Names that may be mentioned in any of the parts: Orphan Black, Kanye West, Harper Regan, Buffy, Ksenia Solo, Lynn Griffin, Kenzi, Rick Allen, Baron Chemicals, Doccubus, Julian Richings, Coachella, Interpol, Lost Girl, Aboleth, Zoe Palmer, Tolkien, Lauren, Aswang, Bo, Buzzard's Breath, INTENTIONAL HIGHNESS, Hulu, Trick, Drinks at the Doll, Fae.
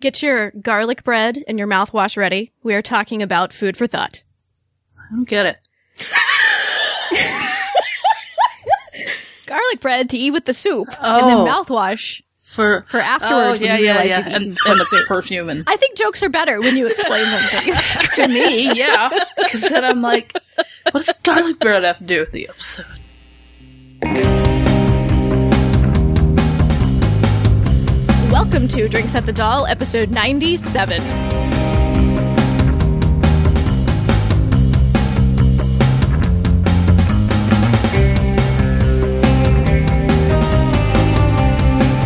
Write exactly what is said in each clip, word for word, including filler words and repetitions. Get your garlic bread and your mouthwash ready. We are talking about food for thought. I don't get it. Garlic bread to eat with the soup, oh, and then mouthwash for for afterwards. Oh, yeah, when you yeah, realize yeah. You've eaten and, and the soup. Perfume. And I think jokes are better when you explain them to, to me. Yeah, because then I'm like, what does garlic bread have to do with the episode? Welcome to Drinks at the Doll, episode ninety-seven.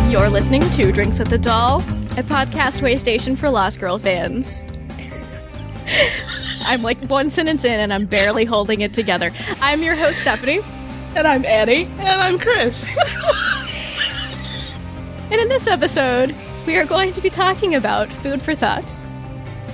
You're listening to Drinks at the Doll, a podcast waystation for Lost Girl fans. I'm like one sentence in and I'm barely holding it together. I'm your host, Stephanie. And I'm Annie. And I'm Chris. And in this episode, we are going to be talking about food for thought.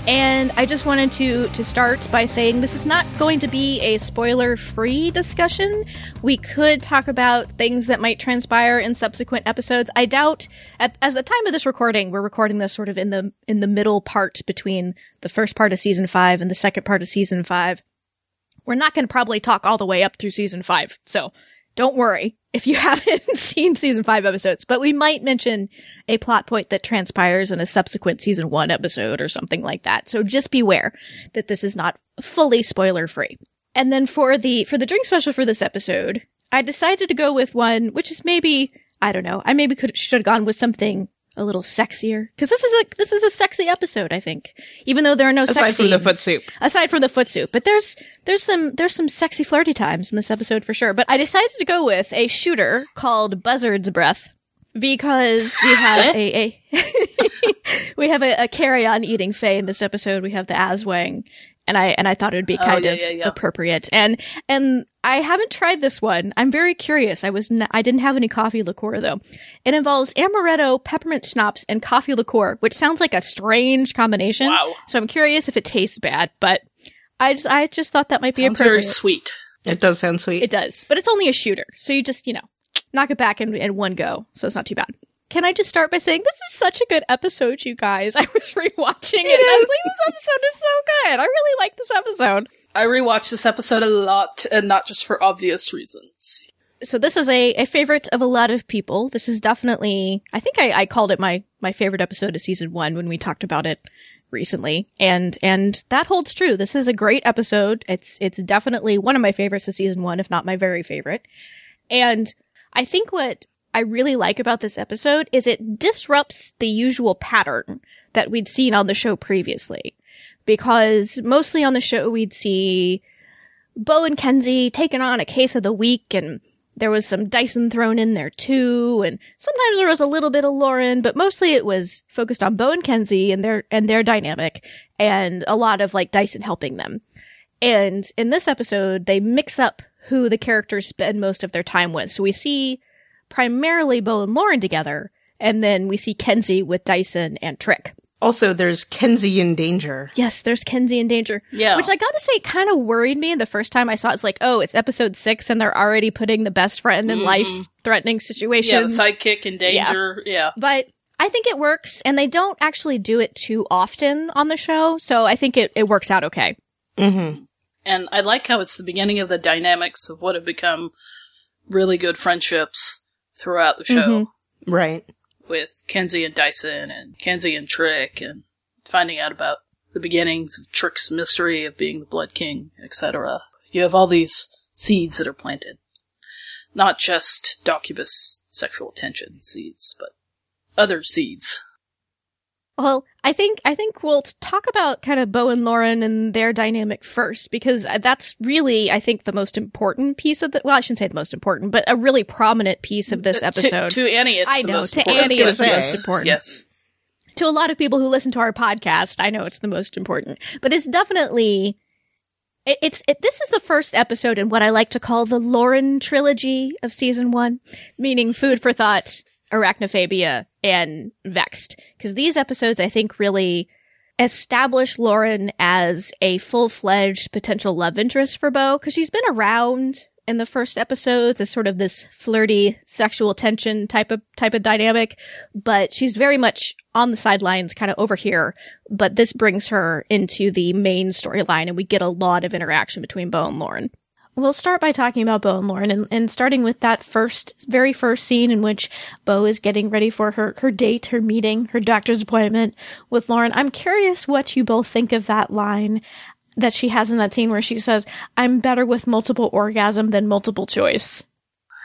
And I just wanted to, to start by saying this is not going to be a spoiler-free discussion. We could talk about things that might transpire in subsequent episodes. I doubt, at, as the time of this recording, we're recording this sort of in the in the middle part between the first part of Season five and the second part of Season five. We're not going to probably talk all the way up through Season five, so don't worry if you haven't seen Season five episodes, but we might mention a plot point that transpires in a subsequent Season one episode or something like that. So just beware that this is not fully spoiler-free. And then for the for the drink special for this episode, I decided to go with one, which is maybe, I don't know, I maybe could should have gone with something a little sexier, because this is a this is a sexy episode, I think. Even though there are no aside sex scenes, from the foot soup, aside from the foot soup, but there's there's some there's some sexy flirty times in this episode for sure. But I decided to go with a shooter called Buzzard's Breath because we have a, a we have a, a carry-on eating Fae in this episode. We have the Aswang, and I and I thought it would be kind oh, yeah, of yeah, yeah. appropriate. And and I haven't tried this one. I'm very curious. I was n- I didn't have any coffee liqueur though. It involves amaretto, peppermint schnapps, and coffee liqueur, which sounds like a strange combination. Wow. So I'm curious if it tastes bad, but I just I just thought that might be sounds appropriate. Very sweet. It does sound sweet. It does, but it's only a shooter, so you just you know knock it back in, in one go, so it's not too bad. Can I just start by saying this is such a good episode, you guys? I was rewatching it, it and I was like, this episode is so good. I really like this episode. I rewatched this episode a lot, and not just for obvious reasons. So this is a, a favorite of a lot of people. This is definitely, I think I, I called it my, my favorite episode of Season one when we talked about it recently. And and that holds true. This is a great episode. It's it's definitely one of my favorites of Season one, if not my very favorite. And I think what I really like about this episode is it disrupts the usual pattern that we'd seen on the show previously. Because mostly on the show, we'd see Bo and Kenzi taking on a case of the week, and there was some Dyson thrown in there too, and sometimes there was a little bit of Lauren, but mostly it was focused on Bo and Kenzi and their and their dynamic, and a lot of like Dyson helping them. And in this episode, they mix up who the characters spend most of their time with. So we see primarily Bo and Lauren together, and then we see Kenzi with Dyson and Trick. Also, there's Kenzi in danger. Yes, there's Kenzi in danger. Yeah. Which I gotta say kind of worried me the first time I saw it. It's like, oh, it's episode six and they're already putting the best friend in mm. life-threatening situation. Yeah, the sidekick in danger. Yeah. yeah. But I think it works, and they don't actually do it too often on the show, so I think it, it works out okay. Mm-hmm. And I like how it's the beginning of the dynamics of what have become really good friendships throughout the show. Mm-hmm. Right. With Kenzi and Dyson and Kenzi and Trick and finding out about the beginnings of Trick's mystery of being the Blood King, et cetera. You have all these seeds that are planted. Not just Doccubus sexual tension seeds, but other seeds. Well, I think I think we'll talk about kind of Bo and Lauren and their dynamic first, because that's really, I think, the most important piece of the. Well, I shouldn't say the most important, but a really prominent piece of this episode. To, to Annie, it's I the know, most to important. Annie, it's the most important. Yes. To a lot of people who listen to our podcast, I know it's the most important, but it's definitely it, it's it, this is the first episode in what I like to call the Lauren trilogy of Season one, meaning food for thought, arachnophobia, and vexed, because these episodes I think really establish Lauren as a full-fledged potential love interest for Bo, because she's been around in the first episodes as sort of this flirty sexual tension type of type of dynamic, but she's very much on the sidelines, kind of over here. But this brings her into the main storyline, and we get a lot of interaction between Bo and Lauren. We'll start by talking about Bo and Lauren, and, and starting with that first, very first scene in which Bo is getting ready for her, her date, her meeting, her doctor's appointment with Lauren. I'm curious what you both think of that line that she has in that scene where she says, "I'm better with multiple orgasm than multiple choice."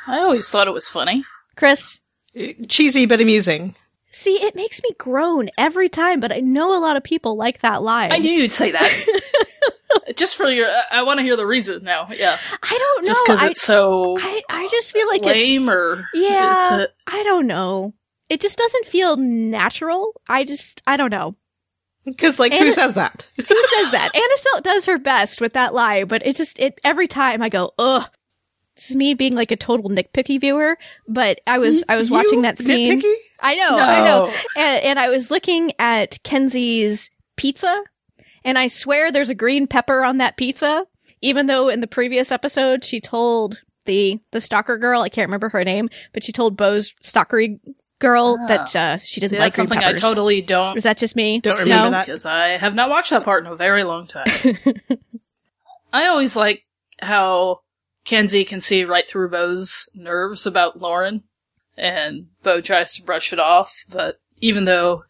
I always thought it was funny. Chris? Cheesy but amusing. See, it makes me groan every time, but I know a lot of people like that line. I knew you'd say that. Just for your, I, I want to hear the reason now. Yeah, I don't know. Just because it's so, I, I just feel like lame it's, or yeah, it's a, I don't know. It just doesn't feel natural. I just, I don't know. Because like, Anna, who says that? Who says that? Anna does her best with that lie, but it's just it every time I go, ugh. This is me being like a total nitpicky viewer, but I was I was you watching that scene. Nitpicky? I know, no. I know, and, and I was looking at Kenzi's pizza, and I swear there's a green pepper on that pizza, even though in the previous episode she told the the stalker girl, I can't remember her name, but she told Bo's stalkery girl oh. that uh, she didn't See, like that's green something peppers. I totally don't. Is that just me? Don't remember no? that because I have not watched that part in a very long time. I always like how Kenzi can see right through Bo's nerves about Lauren, and Bo tries to brush it off, but even though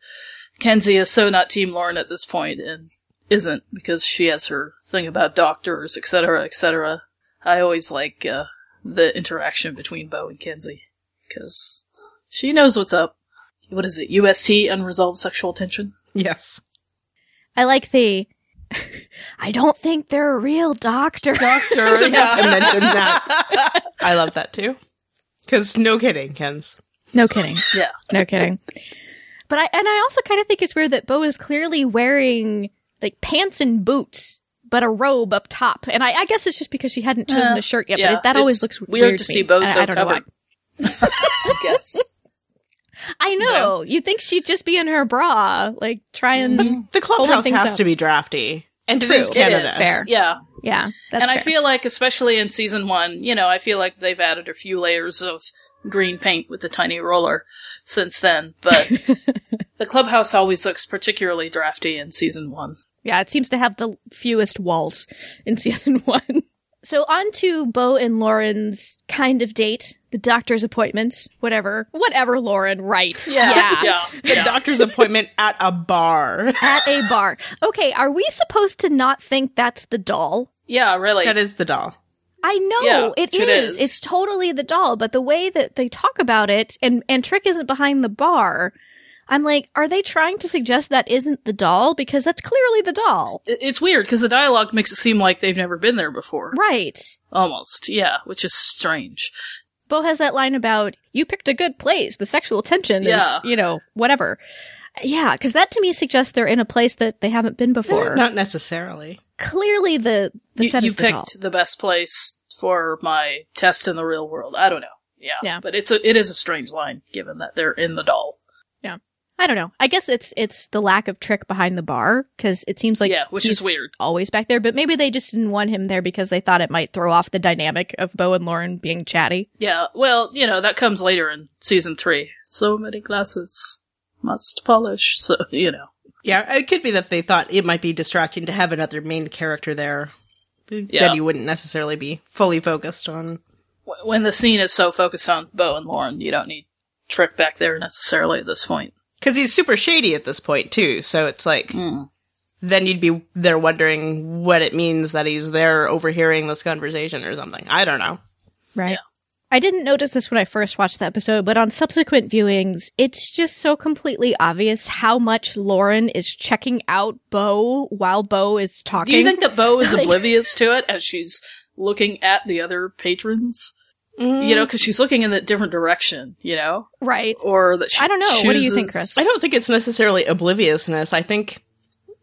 Kenzi is so not Team Lauren at this point, and isn't, because she has her thing about doctors, et cetera, et cetera, I always like uh, the interaction between Bo and Kenzi, because she knows what's up. What is it, U S T, unresolved sexual tension? Yes. I like the... I don't think they're a real doctor. Doctor, I forgot to mention that. I love that too. Because no kidding, Kenz. No kidding. Yeah. No kidding. But I and I also kind of think it's weird that Bo is clearly wearing like pants and boots, but a robe up top. And I, I guess it's just because she hadn't chosen uh, a shirt yet, yeah, but it, that always looks weird, weird to me. See Bo so I, I don't covered. Know why. I guess. I know. No. You'd think she'd just be in her bra, like trying. But the clubhouse has up. To be drafty, and True. It is Canada. It is. Fair. Yeah, yeah. That's and fair. I feel like, especially in season one, you know, I feel like they've added a few layers of green paint with a tiny roller since then. But the clubhouse always looks particularly drafty in season one. Yeah, it seems to have the fewest walls in season one. So on to Bo and Lauren's kind of date, the doctor's appointment, whatever. Whatever, Lauren, right. Yeah. yeah. yeah. The yeah. doctor's appointment at a bar. At a bar. Okay, are we supposed to not think that's the doll? Yeah, really. That is the doll. I know, yeah, it, it is. is. It's totally the doll, but the way that they talk about it, and, and Trick isn't behind the bar, I'm like, are they trying to suggest that isn't the doll? Because that's clearly the doll. It's weird, because the dialogue makes it seem like they've never been there before. Right. Almost, yeah, which is strange. Bo has that line about, you picked a good place, the sexual tension yeah. is, you know, whatever. Yeah, because that to me suggests they're in a place that they haven't been before. Not necessarily. Clearly the, the you, set is the doll. You picked the best place for my test in the real world. I don't know. Yeah. yeah. But it's a, it is a strange line, given that they're in the doll. Yeah. I don't know. I guess it's it's the lack of Trick behind the bar, because it seems like yeah, which he's is weird. Always back there, but maybe they just didn't want him there because they thought it might throw off the dynamic of Bo and Lauren being chatty. Yeah, well, you know, that comes later in season three. So many glasses must polish, so, you know. Yeah, it could be that they thought it might be distracting to have another main character there yeah. that you wouldn't necessarily be fully focused on. When the scene is so focused on Bo and Lauren, you don't need Trick back there necessarily at this point. Because he's super shady at this point, too, so it's like, mm. then you'd be there wondering what it means that he's there overhearing this conversation or something. I don't know. Right. Yeah. I didn't notice this when I first watched the episode, but on subsequent viewings, it's just so completely obvious how much Lauren is checking out Bo while Bo is talking. Do you think that Bo is like- oblivious to it as she's looking at the other patrons? Mm. You know, because she's looking in a different direction, you know? Right. Or that she I don't know. Chooses... What do you think, Chris? I don't think it's necessarily obliviousness. I think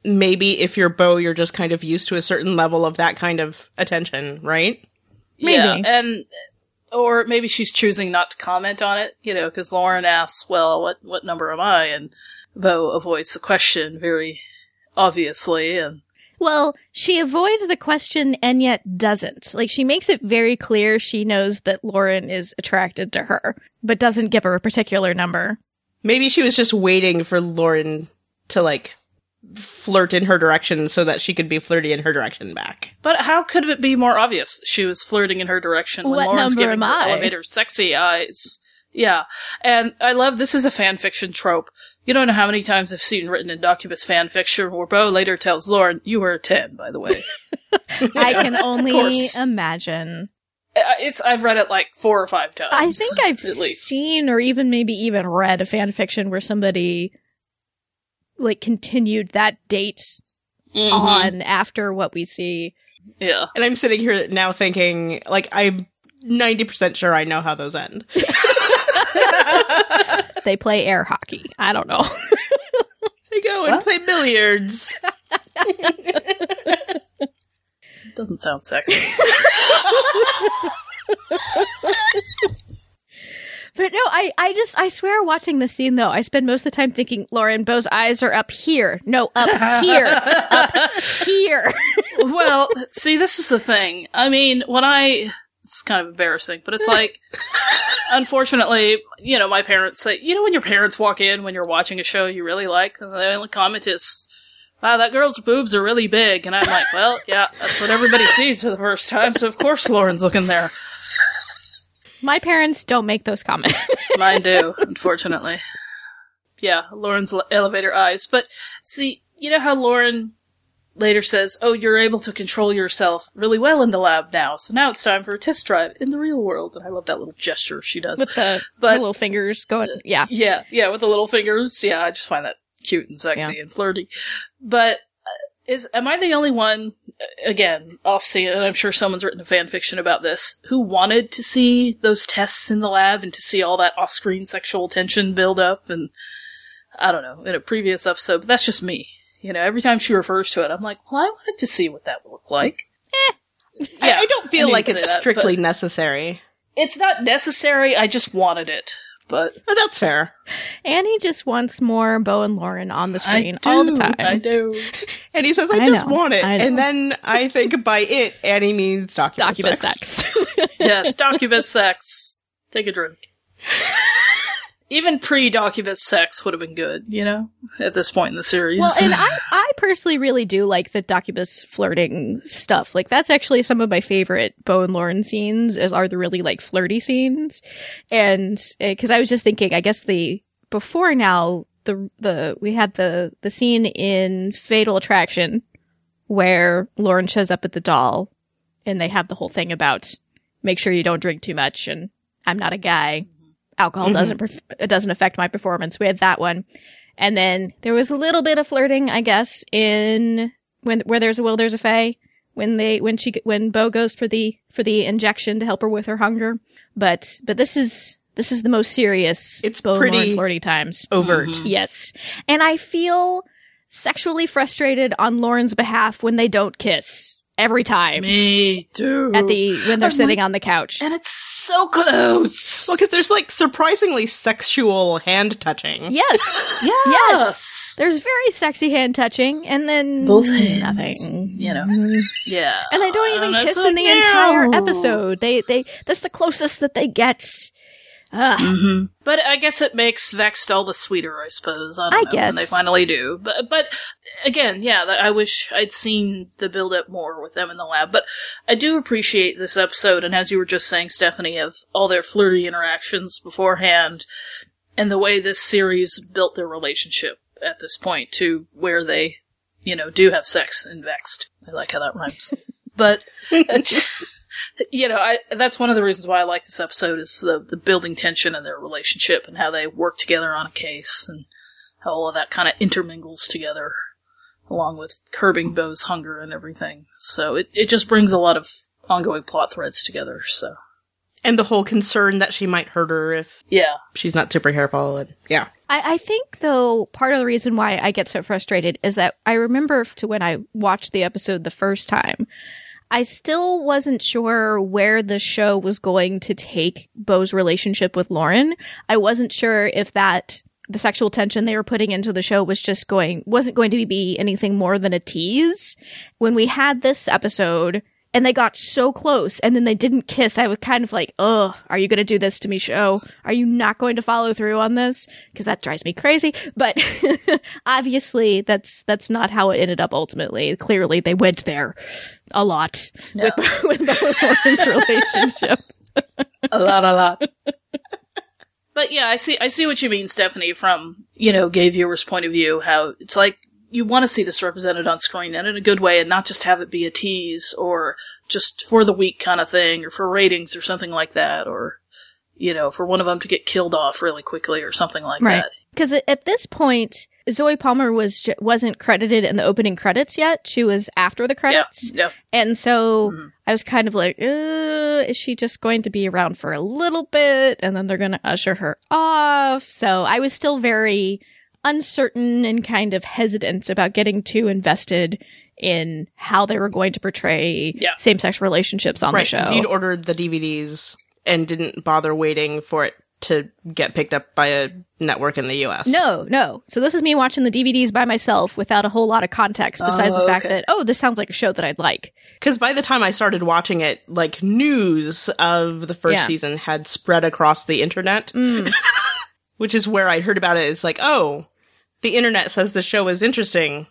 maybe if you're Bo, you're just kind of used to a certain level of that kind of attention, right? Maybe. Yeah, and, or maybe she's choosing not to comment on it, you know, because Lauren asks, well, what, what number am I? And Bo avoids the question very obviously, and Well, she avoids the question and yet doesn't. Like, she makes it very clear she knows that Lauren is attracted to her, but doesn't give her a particular number. Maybe she was just waiting for Lauren to, like, flirt in her direction so that she could be flirty in her direction back. But how could it be more obvious she was flirting in her direction when what Lauren's giving her elevator sexy eyes? Yeah. And I love, this is a fan fiction trope. You don't know how many times I've seen written in Doccubus fan fiction where Bo later tells Lauren, you were a ten, by the way. I can only imagine. It's, I've read it like four or five times. I think I've seen or even maybe even read a fan fiction where somebody like continued that date mm-hmm. on after what we see. Yeah. And I'm sitting here now thinking, like, I'm ninety percent sure I know how those end. They play air hockey. I don't know. They go and what? Play billiards. Doesn't sound sexy. But no, I, I just, I swear watching this scene, though, I spend most of the time thinking, Lauren, Bo's eyes are up here. No, up here. Up here. Well, see, this is the thing. I mean, when I... It's kind of embarrassing, but it's like, unfortunately, you know, my parents say, you know when your parents walk in when you're watching a show you really like? And the only comment is, wow, that girl's boobs are really big. And I'm like, well, yeah, that's what everybody sees for the first time, so of course Lauren's looking there. My parents don't make those comments. Mine do, unfortunately. Yeah, Lauren's elevator eyes. But, see, you know how Lauren... later says, oh, you're able to control yourself really well in the lab now, so now it's time for a test drive in the real world. And I love that little gesture she does. With the, but, the little fingers going, yeah. Yeah, yeah, with the little fingers. Yeah, I just find that cute and sexy yeah. and flirty. But is am I the only one, again, off scene, and I'm sure someone's written a fan fiction about this, who wanted to see those tests in the lab and to see all that off-screen sexual tension build up and, I don't know, in a previous episode, but that's just me. You know, every time she refers to it, I'm like, well, I wanted to see what that would look like. Eh. Yeah, I, I don't feel I like it's that, strictly necessary. It's not necessary, I just wanted it. But well, that's fair. Annie just wants more Bo and Lauren on the screen do, all the time. I do. And he says, I, I just know, want it. And then I think by it, Annie means Doccubus, Doccubus sex. sex. Yes, Doccubus sex. Take a drink. Even pre-Doccubus sex would have been good, you know, at this point in the series. Well, and I, I personally really do like the Doccubus flirting stuff. Like, that's actually some of my favorite Bo and Lauren scenes, as are the really, like, flirty scenes. And, because uh, I was just thinking, I guess the, before now, the, the, we had the, the scene in Fatal Attraction where Lauren shows up at the doll and they have the whole thing about make sure you don't drink too much and I'm not a guy. Alcohol mm-hmm. doesn't perf- it doesn't affect my performance. We had that one, and then there was a little bit of flirting, I guess, in when where there's a will, there's a Fae. When they when she when Bo goes for the for the injection to help her with her hunger, but but this is this is the most serious. It's Bo pretty and flirty times, overt. Mm-hmm. Yes, and I feel sexually frustrated on Lauren's behalf when they don't kiss every time. Me too. At the when they're I'm sitting like, on the couch, and it's. So close. Well, because there's, like, surprisingly sexual hand-touching. Yes. Yeah. Yes. There's very sexy hand-touching, and then... Both hands. Nothing. You know. Yeah. And they don't even and kiss in like, the no. entire episode. They, they, that's the closest that they get. Mm-hmm. But I guess it makes Vexed all the sweeter, I suppose. I, don't I know, guess. When they finally do. But, but again, yeah, I wish I'd seen the build-up more with them in the lab. But I do appreciate this episode, and as you were just saying, Stephanie, of all their flirty interactions beforehand, and the way this series built their relationship at this point to where they, you know, do have sex in Vexed. I like how that rhymes. But... You know, I, that's one of the reasons why I like this episode is the, the building tension in their relationship and how they work together on a case and how all of that kind of intermingles together along with curbing Bo's hunger and everything. So it, it just brings a lot of ongoing plot threads together, so. And the whole concern that she might hurt her if yeah. she's not super careful. And, yeah. I, I think, though, part of the reason why I get so frustrated is that I remember to when I watched the episode the first time, I still wasn't sure where the show was going to take Bo's relationship with Lauren. I wasn't sure if that the sexual tension they were putting into the show was just going, wasn't going to be anything more than a tease. When we had this episode and they got so close and then they didn't kiss, I was kind of like, oh, are you going to do this to me, show? Are you not going to follow through on this? Because that drives me crazy. But obviously, that's that's not how it ended up ultimately. Clearly, they went there a lot no. with, with the Lauren's relationship. A lot, a lot. But yeah, I see I see what you mean, Stephanie, from, you know, gay viewers' point of view, how it's like, you want to see this represented on screen and in a good way and not just have it be a tease or just for the week kind of thing or for ratings or something like that or, you know, for one of them to get killed off really quickly or something like right. that. Because at this point, Zoe Palmer was, wasn't credited in the opening credits yet. She was after the credits. Yeah, yeah. And so mm-hmm. I was kind of like, uh, is she just going to be around for a little bit and then they're going to usher her off? So I was still very uncertain and kind of hesitant about getting too invested in how they were going to portray yeah. same-sex relationships on right, the show. Right, because you'd ordered the D V Ds and didn't bother waiting for it to get picked up by a network in the U S. No, no. So this is me watching the D V Ds by myself without a whole lot of context besides oh, the fact okay. that, oh, this sounds like a show that I'd like. Because by the time I started watching it, like, news of the first yeah. season had spread across the internet, mm. which is where I heard about it. It's like, oh, the internet says the show is interesting.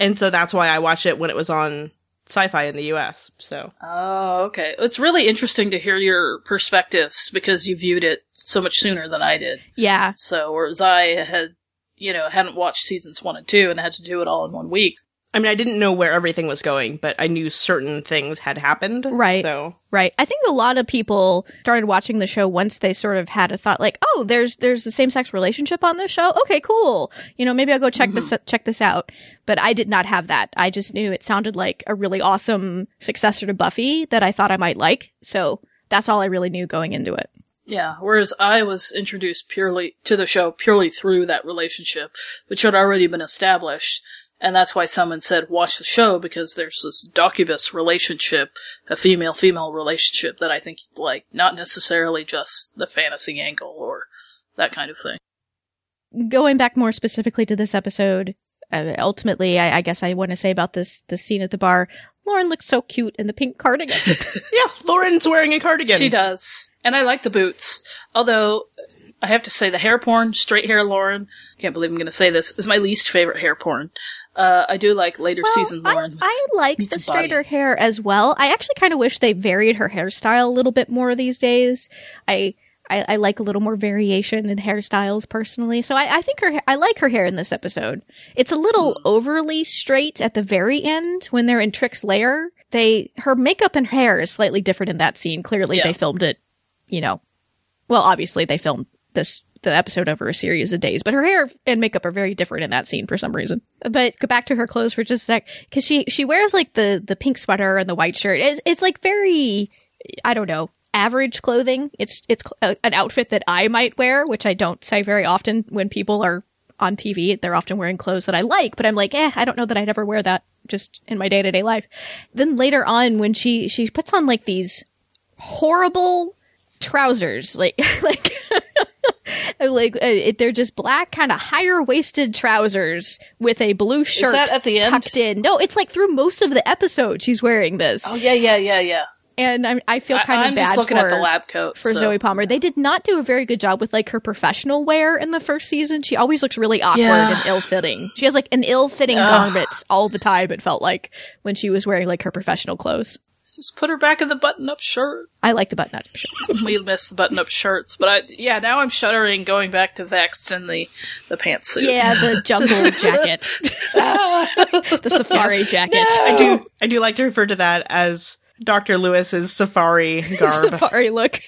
And so that's why I watched it when it was on Sci-Fi in the U S. So. Oh, okay. It's really interesting to hear your perspectives because you viewed it so much sooner than I did. Yeah. So, whereas I had, you know, hadn't watched seasons one and two and had to do it all in one week. I mean, I didn't know where everything was going, but I knew certain things had happened. Right. So. Right. I think a lot of people started watching the show once they sort of had a thought like, oh, there's there's the same-sex relationship on this show? Okay, cool. You know, maybe I'll go check mm-hmm. this check this out. But I did not have that. I just knew it sounded like a really awesome successor to Buffy that I thought I might like. So that's all I really knew going into it. Yeah, whereas I was introduced purely to the show purely through that relationship, which had already been established. And that's why someone said, watch the show, because there's this Doccubus relationship, a female-female relationship that I think you'd like, not necessarily just the fantasy angle or that kind of thing. Going back more specifically to this episode, uh, ultimately, I, I guess I want to say about this, this scene at the bar, Lauren looks so cute in the pink cardigan. Yeah, Lauren's wearing a cardigan. She does. And I like the boots. Although, I have to say, the hair porn, straight hair Lauren, can't believe I'm going to say this, is my least favorite hair porn. Uh, I do like later well, season Lauren. I, I like the straighter body. Hair as well. I actually kind of wish they varied her hairstyle a little bit more these days. I I, I like a little more variation in hairstyles personally. So I, I think her I like her hair in this episode. It's a little overly straight at the very end when they're in Trick's lair. They her makeup and hair is slightly different in that scene. Clearly yeah. they filmed it, you know. Well, obviously they filmed this. The episode over a series of days, but her hair and makeup are very different in that scene for some reason. But go back to her clothes for just a sec, because she she wears like the the pink sweater and the white shirt. It's it's like very, I don't know, average clothing. It's it's a, an outfit that I might wear, which I don't say very often when people are on T V. They're often wearing clothes that I like, but I'm like, eh, I don't know that I'd ever wear that just in my day to day life. Then later on, when she she puts on like these horrible trousers, like like. Like uh, they're just black, kind of higher waisted trousers with a blue shirt. Is that at the end? Tucked in. No, it's like through most of the episode she's wearing this. Oh yeah, yeah, yeah, yeah. And I, I feel kind I, of bad. I'm just looking for, at the lab coat for so. Zoe Palmer. They did not do a very good job with like her professional wear in the first season. She always looks really awkward yeah. and ill-fitting. She has like an ill-fitting uh. garments all the time. It felt like when she was wearing like her professional clothes. Just put her back in the button-up shirt. I like the button-up shirts. We miss the button-up shirts. But, I, yeah, now I'm shuddering going back to Vexed and the, the pantsuit. Yeah, the jungle jacket. The safari jacket. No! I do I do like to refer to that as Doctor Lewis's safari garb. Safari look.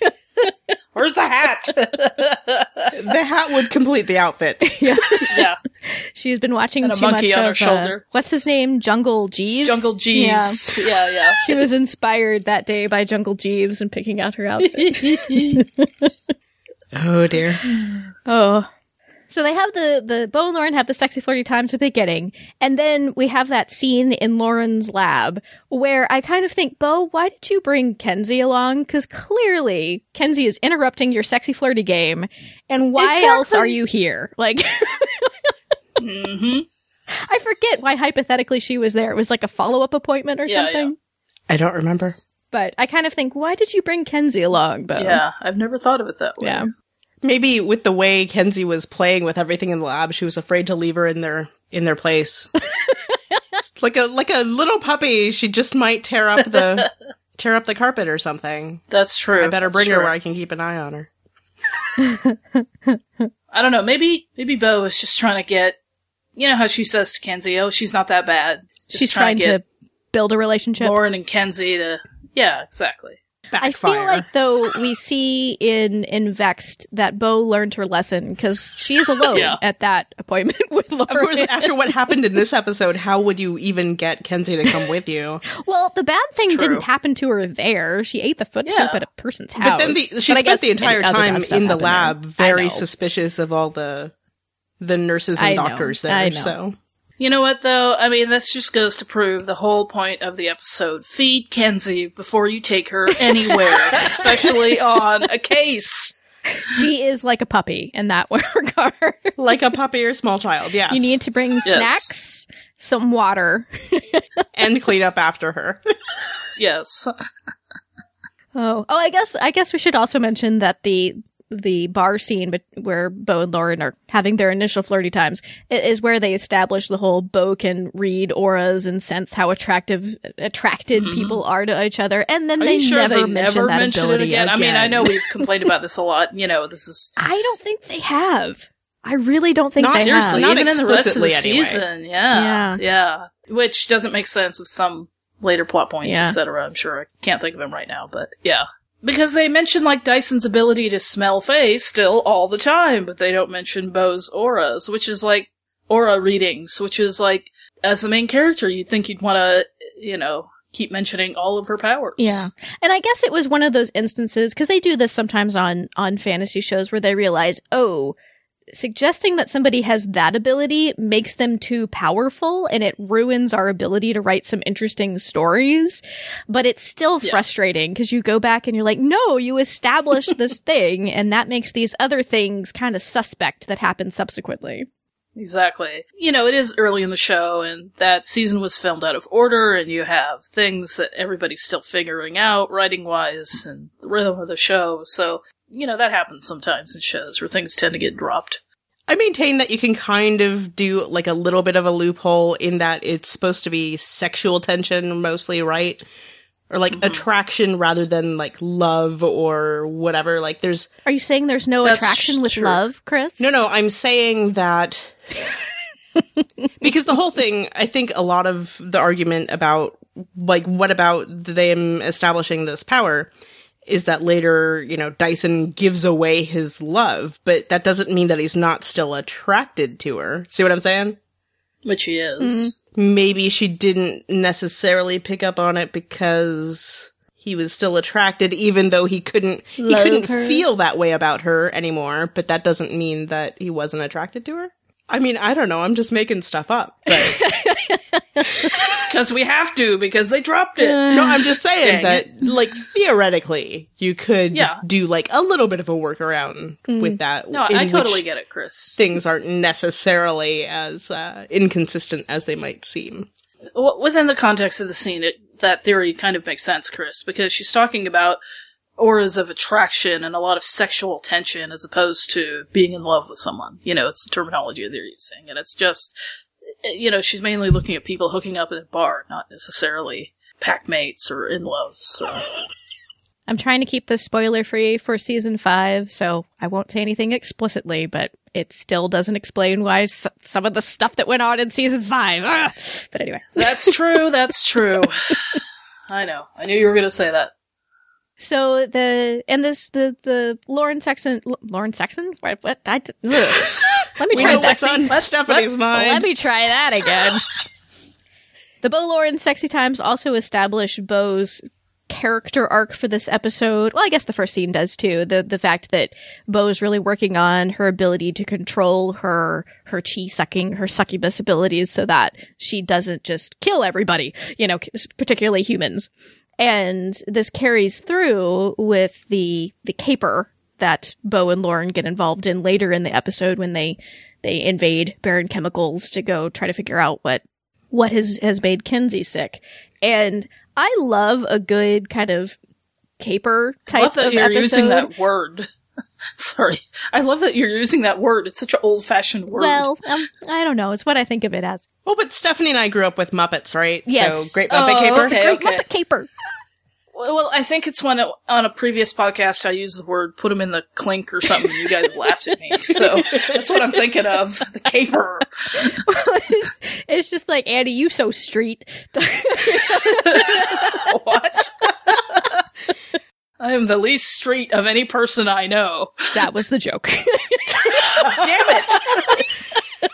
Where's the hat? The hat would complete the outfit. Yeah. Yeah. She's been watching and too much of... a monkey on her shoulder. Uh, what's his name? Jungle Jeeves? Jungle Jeeves. Yeah, yeah. yeah. She was inspired that day by Jungle Jeeves and picking out her outfit. Oh, dear. Oh. So they have the, the Bo and Lauren have the sexy flirty times with the beginning. And then we have that scene in Lauren's lab where I kind of think, Bo, why did you bring Kenzi along? Because clearly Kenzi is interrupting your sexy flirty game. And why exactly. else are you here? Like, mm-hmm. I forget why hypothetically she was there. It was like a follow-up appointment or yeah, something. Yeah. I don't remember. But I kind of think, why did you bring Kenzi along, Bo? Yeah, I've never thought of it that way. Yeah. Maybe with the way Kenzi was playing with everything in the lab, she was afraid to leave her in their in their place. like a like a little puppy, she just might tear up the tear up the carpet or something. That's true. I better That's bring true. her where I can keep an eye on her. I don't know. Maybe maybe Bo was just trying to get, you know how she says to Kenzi, "Oh, she's not that bad." Just she's trying, trying to build a relationship. Lauren and Kenzi to, yeah, exactly. Backfire. I feel like, though, we see in, in Vexed that Bo learned her lesson because she is alone yeah. at that appointment with Lauren. Of course, after what happened in this episode, how would you even get Kenzi to come with you? Well, the bad it's thing true. didn't happen to her there. She ate the foot yeah. soup at a person's house. But then the, she but spent the entire time in the lab there. very suspicious of all the the nurses and I doctors know. there. So you know what, though? I mean, this just goes to prove the whole point of the episode. Feed Kenzi before you take her anywhere, especially on a case. She is like a puppy in that regard. Like a puppy or small child, yes. You need to bring yes. snacks, some water. And clean up after her. Yes. Oh, oh, I guess I guess we should also mention that the... the bar scene but where Bo and Lauren are having their initial flirty times is where they establish the whole Bo can read auras and sense how attractive attracted mm-hmm. people are to each other, and then are they sure never they mention never that mention ability it again? again. I mean, I know we've complained about this a lot. You know, this is... I don't think they have. I really don't think not they seriously, have. Not even explicitly, in the rest of the anyway. season. Yeah, yeah. Yeah. Which doesn't make sense with some later plot points, yeah. et cetera. I'm sure. I can't think of them right now, but yeah. Because they mention, like, Dyson's ability to smell Fae still all the time, but they don't mention Bo's auras, which is, like, aura readings, which is, like, as the main character, you'd think you'd want to, you know, keep mentioning all of her powers. Yeah. And I guess it was one of those instances, because they do this sometimes on, on fantasy shows, where they realize, oh, suggesting that somebody has that ability makes them too powerful, and it ruins our ability to write some interesting stories. But it's still yeah. frustrating because you go back and you're like, no, you established this thing, and that makes these other things kind of suspect that happen subsequently. Exactly. You know, it is early in the show, and that season was filmed out of order, and you have things that everybody's still figuring out writing-wise and the rhythm of the show, so... You know, that happens sometimes in shows where things tend to get dropped. I maintain that you can kind of do, like, a little bit of a loophole in that it's supposed to be sexual tension mostly, right? Or, like, mm-hmm. attraction rather than, like, love or whatever. Like, there's... Are you saying there's no That's attraction with true. love, Chris? No, no, I'm saying that... Because the whole thing, I think a lot of the argument about, like, what about them establishing this power... is that later, you know, Dyson gives away his love, but that doesn't mean that he's not still attracted to her. See what I'm saying? Which he is. Mm-hmm. Maybe she didn't necessarily pick up on it because he was still attracted, even though he couldn't love he couldn't her. feel that way about her anymore, but that doesn't mean that he wasn't attracted to her. I mean, I don't know. I'm just making stuff up. Because we have to, because they dropped it. Uh, no, I'm just saying that, it. like, theoretically, you could yeah. do, like, a little bit of a workaround mm. with that. No, I totally get it, Chris. Things aren't necessarily as uh, inconsistent as they might seem. Well, within the context of the scene, it, that theory kind of makes sense, Chris, because she's talking about auras of attraction and a lot of sexual tension as opposed to being in love with someone. You know, it's the terminology they're using. And it's just, you know, she's mainly looking at people hooking up at a bar, not necessarily pack mates or in love. So I'm trying to keep this spoiler free for season five, so I won't say anything explicitly, but it still doesn't explain why s- some of the stuff that went on in season five. Ah! But anyway. That's true. That's true. I know. I knew you were going to say that. So the and this the the Lauren Saxon Lauren Saxon what, what I did, let me try that on Stephanie's mind. Let me try that again. The Bo Lauren sexy times also established Bo's character arc for this episode. Well, I guess the first scene does too. The the fact that Bo's really working on her ability to control her her chi sucking, her succubus abilities, so that she doesn't just kill everybody, you know, particularly humans. And this carries through with the the caper that Bo and Lauren get involved in later in the episode when they they invade Baron Chemicals to go try to figure out what what has has made Kenzi sick. And I love a good kind of caper type I love that of you're episode. Using that word. Sorry. I love that you're using that word. It's such an old-fashioned word. Well, um, I don't know. It's what I think of it as. Well, but Stephanie and I grew up with Muppets, right? Yes. So Great Muppet oh, Caper. Okay, great okay. Muppet Caper. Well, I think it's when it, on a previous podcast I used the word put him in the clink or something and you guys laughed at me. So that's what I'm thinking of. The caper. Well, it's, it's just like, Andy, you so street. What? I am the least street of any person I know. That was the joke. Damn it.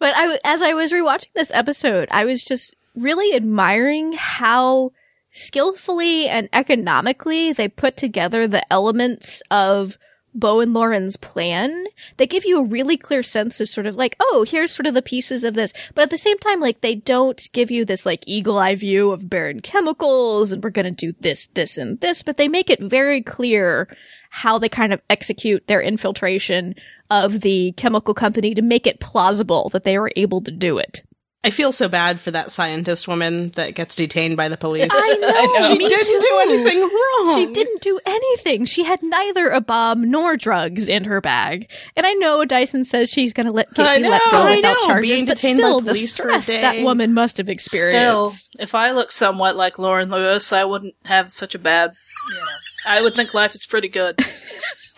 But I, as I was rewatching this episode, I was just really admiring how skillfully and economically they put together the elements of Bo and Lauren's plan. They give you a really clear sense of sort of like, oh, here's sort of the pieces of this. But at the same time, like, they don't give you this like eagle eye view of Baron Chemicals and we're going to do this, this, and this. But they make it very clear how they kind of execute their infiltration of the chemical company to make it plausible that they were able to do it. I feel so bad for that scientist woman that gets detained by the police. I know. I know. She Me didn't too. do anything wrong. She didn't do anything. She had neither a bomb nor drugs in her bag. And I know Dyson says she's going to let get be know, let go I without know. charges, Being but still the stress that woman must have experienced. Still, if I looked somewhat like Lauren Lewis, I wouldn't have such a bad, you know, I would think life is pretty good.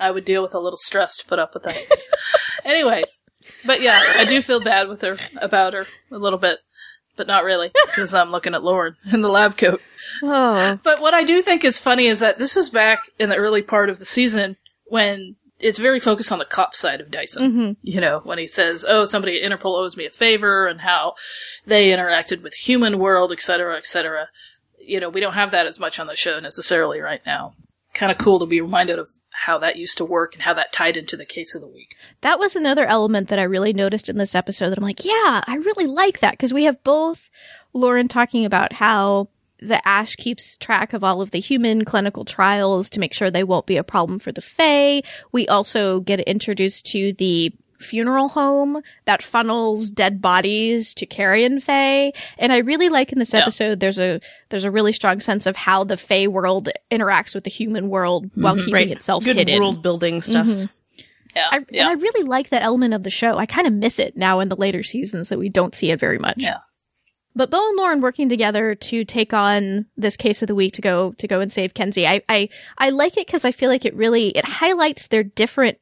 I would deal with a little stress to put up with that. Anyway. But yeah, I do feel bad with her about her a little bit, but not really, because I'm looking at Lauren in the lab coat. Oh. But what I do think is funny is that this is back in the early part of the season when it's very focused on the cop side of Dyson. Mm-hmm. You know, when he says, oh, somebody at Interpol owes me a favor and how they interacted with human world, et cetera, et cetera. You know, we don't have that as much on the show necessarily right now. Kind of cool to be reminded of how that used to work and how that tied into the case of the week. That was another element that I really noticed in this episode that I'm like, yeah, I really like that, because we have both Lauren talking about how the Ash keeps track of all of the human clinical trials to make sure they won't be a problem for the Fae. We also get introduced to the funeral home that funnels dead bodies to carrion Fae. And I really like in this episode, yeah. there's a there's a really strong sense of how the Fae world interacts with the human world mm-hmm. while keeping right. itself Good hidden. Good world building stuff. Mm-hmm. Yeah. I, yeah. And I really like that element of the show. I kind of miss it now in the later seasons that we don't see it very much. Yeah. But Bo and Lauren working together to take on this case of the week to go to go and save Kenzi. I I, I like it because I feel like it really it highlights their different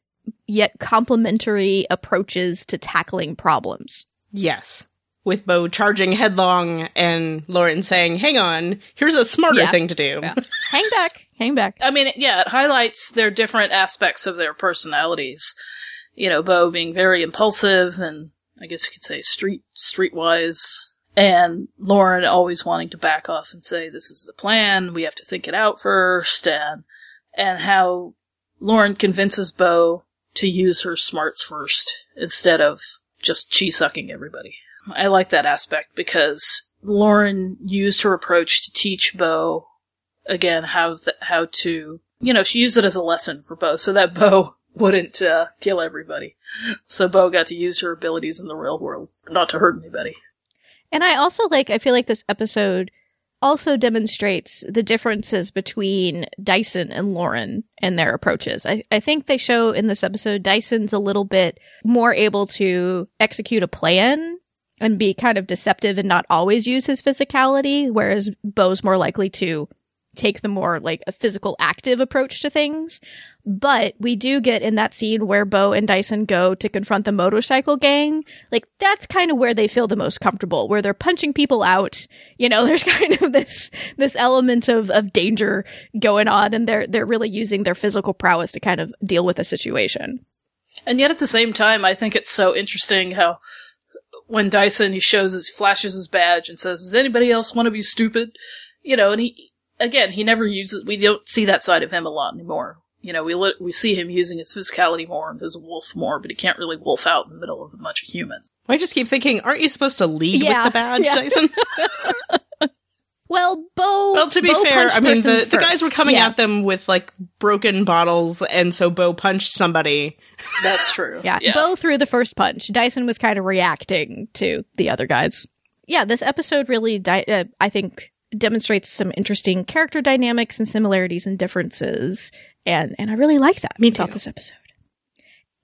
yet complementary approaches to tackling problems. Yes. With Bo charging headlong and Lauren saying, hang on, here's a smarter yeah. thing to do. Yeah. Hang back. Hang back. I mean, yeah, it highlights their different aspects of their personalities. You know, Bo being very impulsive and I guess you could say street streetwise, and Lauren always wanting to back off and say, this is the plan, we have to think it out first, and and how Lauren convinces Bo to use her smarts first instead of just chi-sucking everybody. I like that aspect because Lauren used her approach to teach Bo, again, how th- how to, you know, she used it as a lesson for Bo so that Bo wouldn't uh, kill everybody. So Bo got to use her abilities in the real world, not to hurt anybody. And I also like, I feel like this episode also demonstrates the differences between Dyson and Lauren and their approaches. I, I think they show in this episode Dyson's a little bit more able to execute a plan and be kind of deceptive and not always use his physicality, whereas Bo's more likely to take the more like a physical active approach to things. But we do get in that scene where Bo and Dyson go to confront the motorcycle gang. Like, that's kind of where they feel the most comfortable, where they're punching people out. You know, there's kind of this this element of, of danger going on, and they're they're really using their physical prowess to kind of deal with a situation. And yet at the same time, I think it's so interesting how when Dyson, he shows his, flashes his badge and says, does anybody else want to be stupid? You know, and he again, he never uses, we don't see that side of him a lot anymore. You know, we li- we see him using his physicality more and his wolf more, but he can't really wolf out in the middle of a bunch of humans. I just keep thinking, aren't you supposed to lead yeah, with the badge, yeah. Dyson? Well, Bo. Well, to be Bo fair, I mean, the, the guys were coming yeah. at them with, like, broken bottles, and so Bo punched somebody. That's true. yeah. yeah, Bo threw the first punch. Dyson was kind of reacting to the other guys. Yeah, this episode really, di- uh, I think, demonstrates some interesting character dynamics and similarities and differences. And and I really like that Me too. about this episode.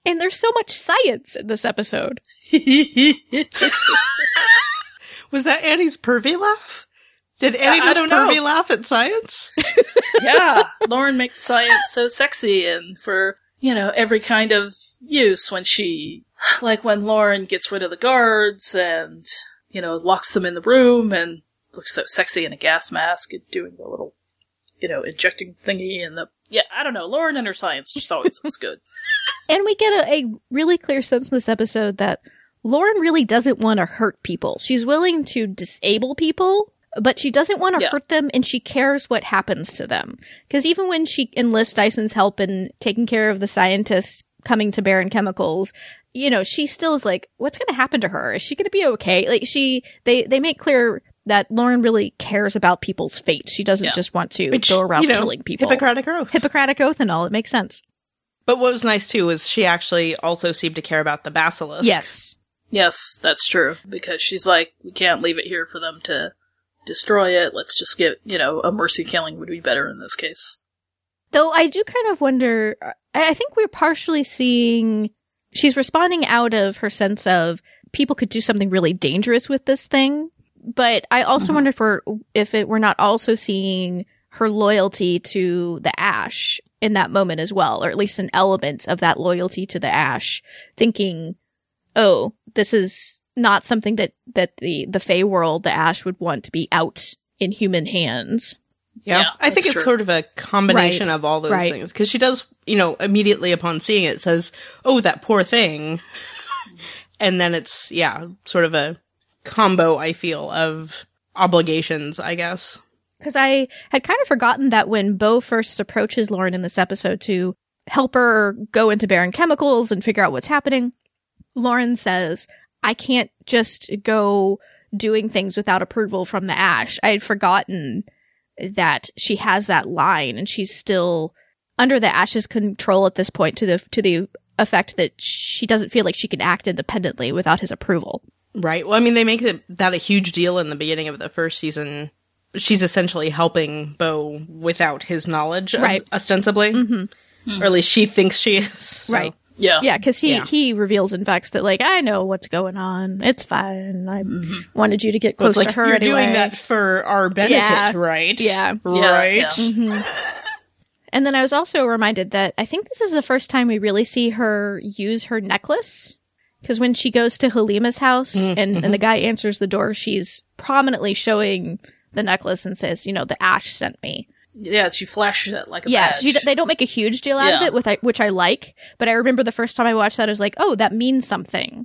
And there's so much science in this episode. Was that Annie's pervy laugh? Did Annie just pervy know. laugh at science? Yeah. Lauren makes science so sexy and for, you know, every kind of use when she, like when Lauren gets rid of the guards and, you know, locks them in the room and looks so sexy in a gas mask and doing the little, you know, injecting thingy and the, yeah, I don't know. Lauren and her science just always looks good. And we get a, a really clear sense in this episode that Lauren really doesn't want to hurt people. She's willing to disable people, but she doesn't want to yeah. hurt them, and she cares what happens to them. Because even when she enlists Dyson's help in taking care of the scientists coming to Baron Chemicals, you know, she still is like, what's going to happen to her? Is she going to be okay? Like, she, they, they make clear that Lauren really cares about people's fate. She doesn't yeah. just want to Which, go around you know, killing people. Hippocratic Oath. Hippocratic Oath and all. It makes sense. But what was nice, too, was she actually also seemed to care about the basilisk. Yes. Yes, that's true. Because she's like, we can't leave it here for them to destroy it. Let's just get, you know, a mercy killing would be better in this case. Though I do kind of wonder, I think we're partially seeing, she's responding out of her sense of people could do something really dangerous with this thing. But I also mm-hmm. wonder if, we're, if it, we're not also seeing her loyalty to the ash in that moment as well, or at least an element of that loyalty to the ash, thinking, oh, this is not something that, that the, the Fae world, the ash, would want to be out in human hands. Yeah, yeah I think it's true. sort of a combination right. of all those right. things. Because she does, you know, immediately upon seeing it says, oh, that poor thing. And then it's, yeah, sort of a combo, I feel, of obligations, I guess. Because I had kind of forgotten that when Bo first approaches Lauren in this episode to help her go into Baron Chemicals and figure out what's happening, Lauren says, I can't just go doing things without approval from the ash. I had forgotten that she has that line, and she's still under the ash's control at this point, to the to the effect that she doesn't feel like she can act independently without his approval. Right. Well, I mean, they make that a huge deal in the beginning of the first season. She's essentially helping Bo without his knowledge, right. ostensibly. Mm-hmm. Mm. Or at least she thinks she is. So. Right. Yeah. Yeah, because he, yeah. he reveals in fact that, like, I know what's going on. It's fine. I mm-hmm. wanted you to get close like, to her you're anyway. You're doing that for our benefit, yeah. right? Yeah. Right. Yeah. Mm-hmm. And then I was also reminded that I think this is the first time we really see her use her necklace. Because when she goes to Halima's house mm-hmm. and, and the guy answers the door, she's prominently showing the necklace and says, you know, the ash sent me. Yeah, she flashes it like a yeah, badge. Yeah, they don't make a huge deal out yeah. of it, with which I like. But I remember the first time I watched that, I was like, oh, that means something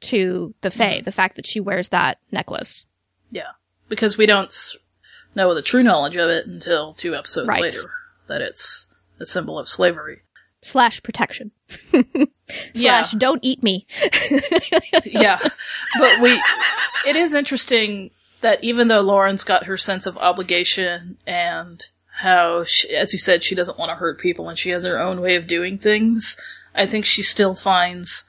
to the Fae, yeah. the fact that she wears that necklace. Yeah, because we don't know the true knowledge of it until two episodes right. later, that it's a symbol of slavery. Slash protection. Slash yeah. don't eat me. yeah, but we, it is interesting that even though Lauren's got her sense of obligation and how, she, as you said, she doesn't want to hurt people and she has her own way of doing things, I think she still finds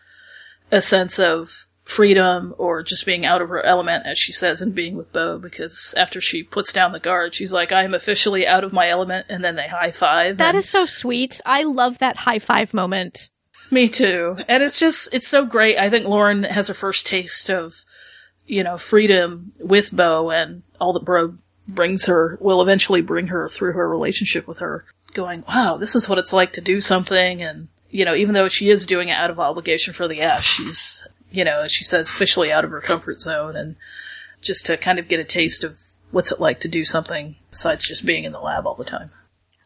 a sense of freedom or just being out of her element, as she says, and being with Bo, because after she puts down the guard, she's like, I am officially out of my element, and then they high-five. That is so sweet. I love that high-five moment. Me too. And it's just, it's so great. I think Lauren has her first taste of, you know, freedom with Bo, and all that Bo brings her will eventually bring her through her relationship with her, going, wow, this is what it's like to do something. And, you know, even though she is doing it out of obligation for the ash, she's, you know, as she says, officially out of her comfort zone, and just to kind of get a taste of what's it like to do something besides just being in the lab all the time.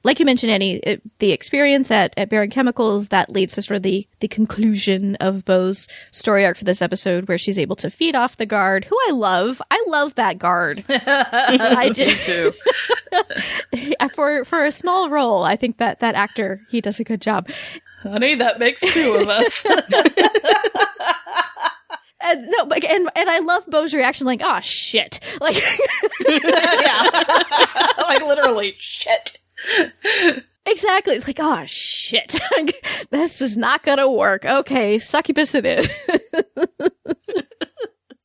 Like you mentioned, Annie, it, the experience at, at Baron Chemicals, that leads to sort of the, the conclusion of Bo's story arc for this episode, where she's able to feed off the guard, who I love. I love that guard. I do. Me too. for for a small role, I think that that actor, he does a good job. Honey, that makes two of us. And, no, but, and and I love Bo's reaction, like, oh, shit. Like, yeah. Like, literally, shit. Exactly. It's like, oh, shit. This is not going to work. Okay, succubus it is.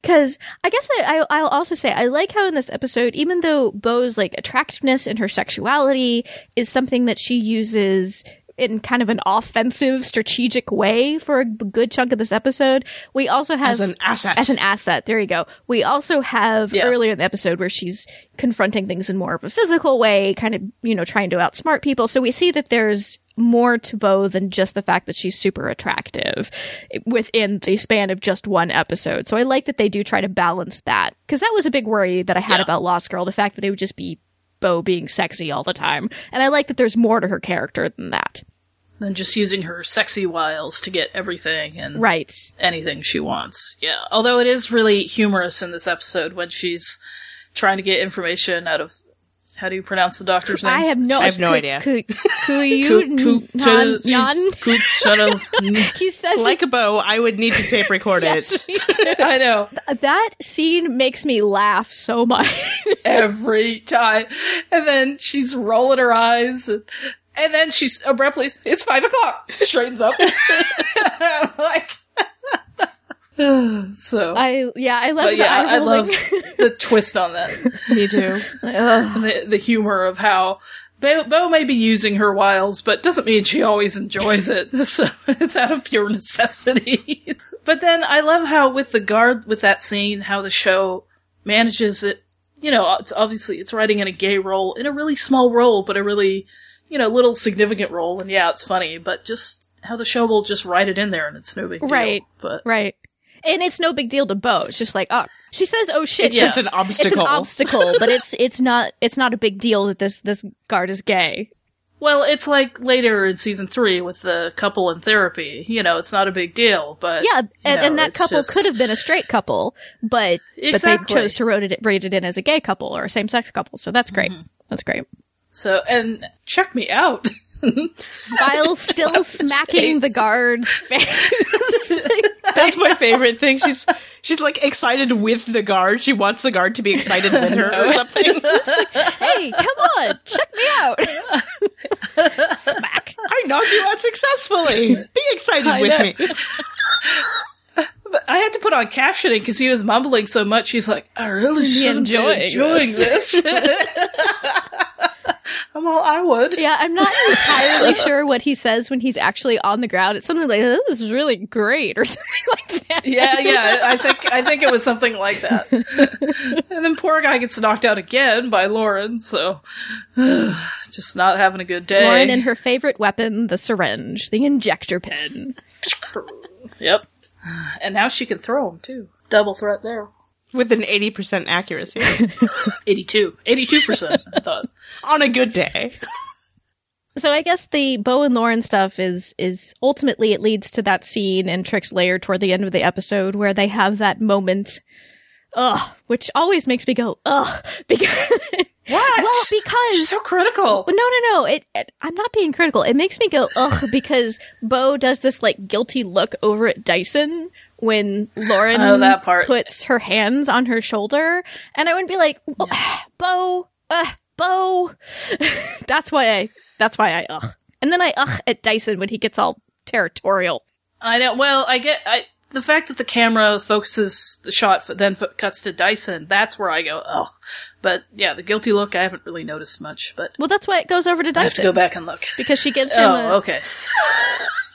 Because I guess I, I, I'll also say I like how in this episode, even though Bo's, like, attractiveness and her sexuality is something that she uses in kind of an offensive, strategic way for a good chunk of this episode, we also have... As an asset. As an asset. There you go. We also have yeah. earlier in the episode where she's confronting things in more of a physical way, kind of, you know, trying to outsmart people. So we see that there's more to Bo than just the fact that she's super attractive within the span of just one episode. So I like that they do try to balance that. Because that was a big worry that I had yeah. about Lost Girl, the fact that it would just be Bo being sexy all the time. And I like that there's more to her character than that. Than just using her sexy wiles to get everything and right. anything she wants. Yeah. Although it is really humorous in this episode when she's trying to get information out of... How do you pronounce the doctor's name? I have no, I have no idea. He says, like a bow, I would need to tape record yes, it. I know. That scene makes me laugh so much. Every time. And then she's rolling her eyes. And, and then she's abruptly, it's five o'clock. Straightens up. I'm like... So I yeah I love yeah I love the twist on that. Me too. Uh, the, the humor of how Bo, Bo may be using her wiles, but doesn't mean she always enjoys it. So it's out of pure necessity. But then I love how with the guard with that scene, how the show manages it. You know, it's obviously it's writing in a gay role, in a really small role, but a really you know little significant role. And yeah, it's funny, but just how the show will just write it in there, and it's no big deal. Right. But right. And it's no big deal to Bo. It's just like, oh, she says, oh shit. It's yes. just an obstacle. It's an obstacle, but it's it's not it's not a big deal that this this guard is gay. Well, it's like later in season three with the couple in therapy. You know, it's not a big deal, but yeah, and, you know, and that couple just... could have been a straight couple, but exactly. but they chose to write it write it in as a gay couple or a same sex couple. So that's great. Mm-hmm. That's great. So and check me out. While still smacking face. The guard's face. That's my favorite thing. She's she's like excited with the guard. She wants the guard to be excited with her or something. Like, hey, come on, check me out. Smack. I knocked you out successfully. Be excited I with know. Me. But I had to put on captioning because he was mumbling so much. He's like, I really should be enjoying, enjoying this. this. Well, I would. Yeah, I'm not entirely sure what he says when he's actually on the ground. It's something like, oh, this is really great, or something like that. Yeah, yeah, I think I think it was something like that. And then poor guy gets knocked out again by Lauren, so just not having a good day. Lauren and her favorite weapon, the syringe, the injector pen. Yep. And now she can throw them, too. Double threat there. With an eighty percent accuracy. eighty-two. eighty-two percent, I thought. On a good day. So I guess the Bo and Lauren stuff is is ultimately it leads to that scene in Trick's lair toward the end of the episode where they have that moment, ugh, which always makes me go, ugh, because... What? Well, because... She's so critical. No, no, no. It, it, I'm not being critical. It makes me go, ugh, because Bo does this, like, guilty look over at Dyson... When Lauren oh, that part. Puts her hands on her shoulder, and I wouldn't be like, oh, yeah. Bo, uh, Bo. that's why I, that's why I, ugh. And then I, ugh, at Dyson when he gets all territorial. I know. Well, I get I the fact that the camera focuses the shot, then cuts to Dyson. That's where I go, oh. But yeah, the guilty look, I haven't really noticed much. But well, that's why it goes over to Dyson. I have to go back and look because she gives him. Oh, a, okay.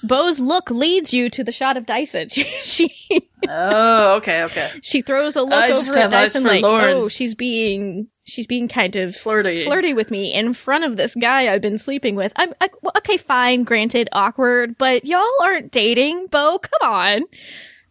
Bo's look leads you to the shot of Dyson. She, she oh, okay, okay. She throws a look I over at Dyson like, Lauren. "Oh, she's being she's being kind of flirty, flirty with me in front of this guy I've been sleeping with." I'm I, okay, fine, granted, awkward, but y'all aren't dating, Bo. Come on.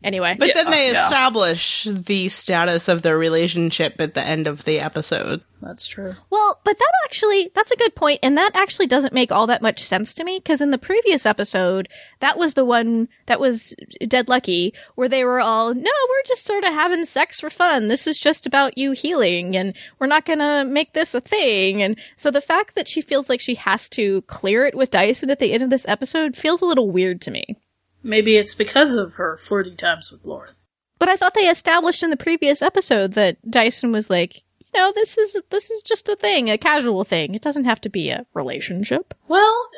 Anyway. But yeah, then they yeah. establish the status of their relationship at the end of the episode. That's true. Well, but that actually, that's a good point, and that actually doesn't make all that much sense to me, because in the previous episode, that was the one that was Dead Lucky, where they were all, no, we're just sort of having sex for fun. This is just about you healing, and we're not going to make this a thing. And so the fact that she feels like she has to clear it with Dyson at the end of this episode feels a little weird to me. Maybe it's because of her flirty times with Lauren. But I thought they established in the previous episode that Dyson was like, you know, this is this is just a thing, a casual thing. It doesn't have to be a relationship. Well,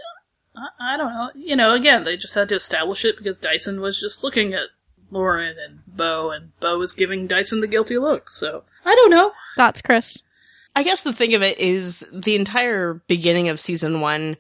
I, I don't know. You know, again, they just had to establish it because Dyson was just looking at Lauren and Bo, and Bo was giving Dyson the guilty look. So, I don't know. Thoughts, Chris? I guess the thing of it is the entire beginning of season one,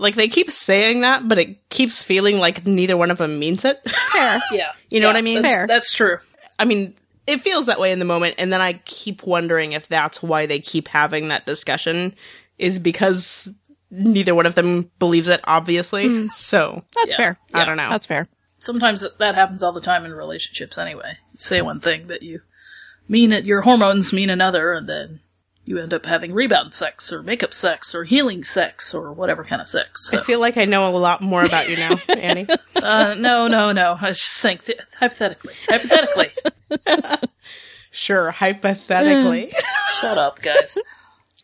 like, they keep saying that, but it keeps feeling like neither one of them means it. Fair. Yeah. You know yeah, what I mean? That's, Fair. That's true. I mean, it feels that way in the moment, and then I keep wondering if that's why they keep having that discussion, is because neither one of them believes it, obviously. Mm. So. That's yeah. fair. Yeah. I don't know. That's fair. Sometimes that happens all the time in relationships anyway. You say one thing that you mean it, your hormones mean another, and then you end up having rebound sex, or makeup sex, or healing sex, or whatever kind of sex. So. I feel like I know a lot more about you now, Annie. Uh, no, no, no. I was just saying, th- hypothetically. Hypothetically. Sure, hypothetically. Shut up, guys.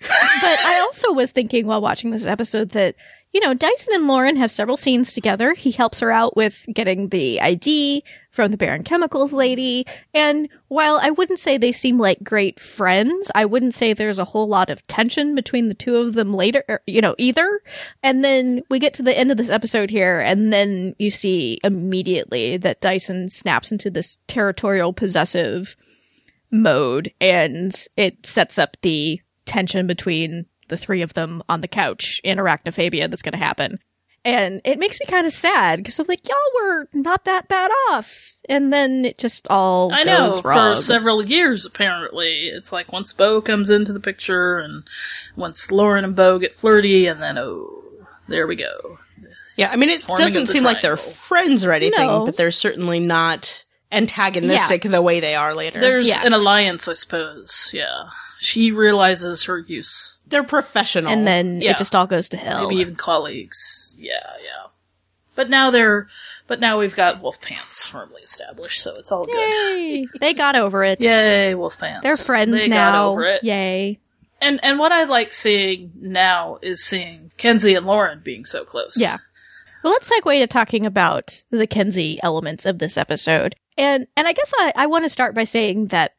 But I also was thinking while watching this episode that, you know, Dyson and Lauren have several scenes together. He helps her out with getting the I D from the Baron Chemicals lady. And while I wouldn't say they seem like great friends, I wouldn't say there's a whole lot of tension between the two of them later, or, you know, either. And then we get to the end of this episode here, and then you see immediately that Dyson snaps into this territorial possessive mode, and it sets up the tension between the three of them on the couch in arachnophobia that's going to happen. And it makes me kind of sad, because I'm like, y'all were not that bad off. And then it just all I goes know, wrong. For several years, apparently. It's like, once Bo comes into the picture, and once Lauren and Bo get flirty, and then, oh, there we go. Yeah, I mean, it Forming doesn't seem triangle. Like they're friends or anything, no. but they're certainly not antagonistic yeah. the way they are later. There's yeah. an alliance, I suppose, yeah. She realizes her use. They're professional. And then yeah. it just all goes to hell. Maybe even colleagues. Yeah, yeah. But now they're, but now we've got Wolf Pants firmly established, so it's all Yay. Good. They got over it. Yay, Wolf Pants. They're friends they now. They got over it. Yay. And, and what I like seeing now is seeing Kenzi and Lauren being so close. Yeah. Well, let's segue to talking about the Kenzi elements of this episode. And, and I guess I, I want to start by saying that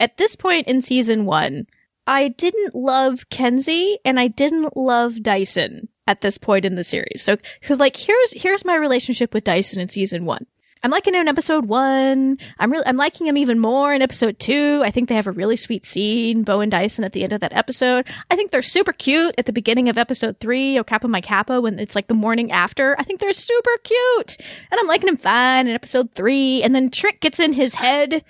at this point in season one, I didn't love Kenzi and I didn't love Dyson at this point in the series. So, so like, here's here's my relationship with Dyson in season one. I'm liking him in episode one. I'm really I'm liking him even more in episode two. I think they have a really sweet scene, Bo and Dyson at the end of that episode. I think they're super cute at the beginning of episode three, O Kappa My Kappa, when it's like the morning after. I think they're super cute, and I'm liking him fine in episode three. And then Trick gets in his head.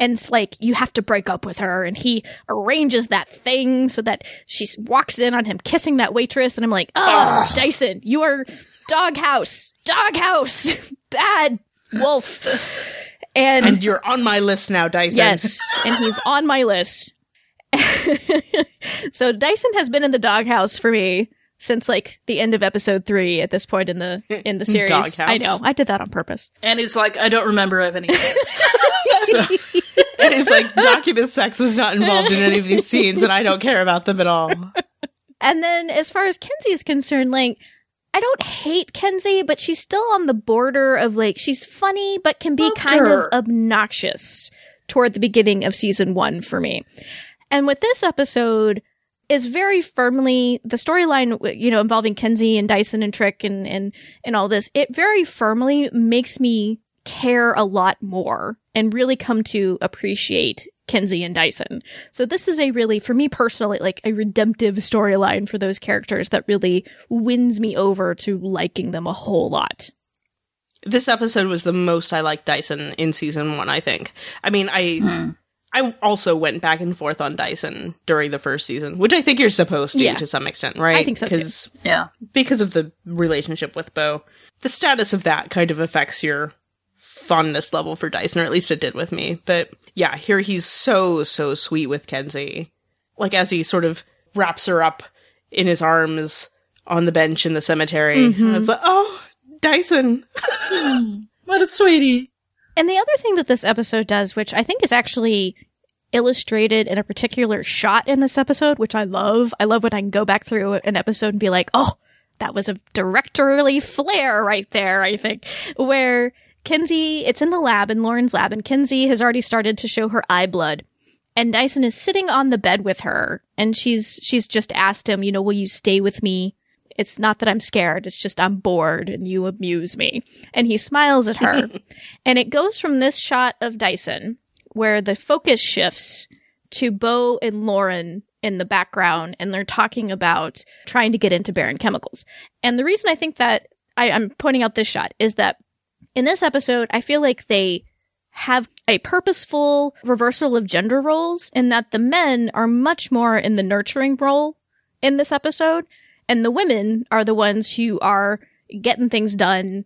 And it's like, you have to break up with her. And he arranges that thing so that she walks in on him kissing that waitress. And I'm like, oh, Ugh. Dyson, you are doghouse, doghouse, bad wolf. And, and you're on my list now, Dyson. Yes, and he's on my list. So Dyson has been in the doghouse for me since like the end of episode three at this point in the in the series. Doghouse. I know. I did that on purpose. And he's like, I don't remember of any of this. So. And he's like, Doccubus sex was not involved in any of these scenes, and I don't care about them at all. And then as far as Kenzi is concerned, like, I don't hate Kenzi, but she's still on the border of, like, she's funny, but can be Love kind her. Of obnoxious toward the beginning of season one for me. And with this episode is very firmly, the storyline, you know, involving Kenzi and Dyson and Trick and, and, and all this, it very firmly makes me care a lot more and really come to appreciate Kenzi and Dyson. So this is a really, for me personally, like a redemptive storyline for those characters that really wins me over to liking them a whole lot. This episode was the most I liked Dyson in season one, I think. I mean, I... Hmm. I also went back and forth on Dyson during the first season, which I think you're supposed to yeah. to some extent, right? I think so, too. Yeah. Because of the relationship with Bo. The status of that kind of affects your fondness level for Dyson, or at least it did with me. But yeah, here he's so, so sweet with Kenzi. Like, as he sort of wraps her up in his arms on the bench in the cemetery. Mm-hmm. It's like, oh, Dyson. What a sweetie. And the other thing that this episode does, which I think is actually illustrated in a particular shot in this episode, which I love. I love when I can go back through an episode and be like, oh, that was a directorially flair right there, I think. Where Kenzi, it's in the lab, in Lauren's lab, and Kenzi has already started to show her eye blood. And Dyson is sitting on the bed with her, and she's she's just asked him, you know, will you stay with me? It's not that I'm scared, it's just I'm bored and you amuse me. And he smiles at her. And it goes from this shot of Dyson, where the focus shifts to Bo and Lauren in the background, and they're talking about trying to get into Baron Chemicals. And the reason I think that I, I'm pointing out this shot is that in this episode, I feel like they have a purposeful reversal of gender roles, in that the men are much more in the nurturing role in this episode, and the women are the ones who are getting things done,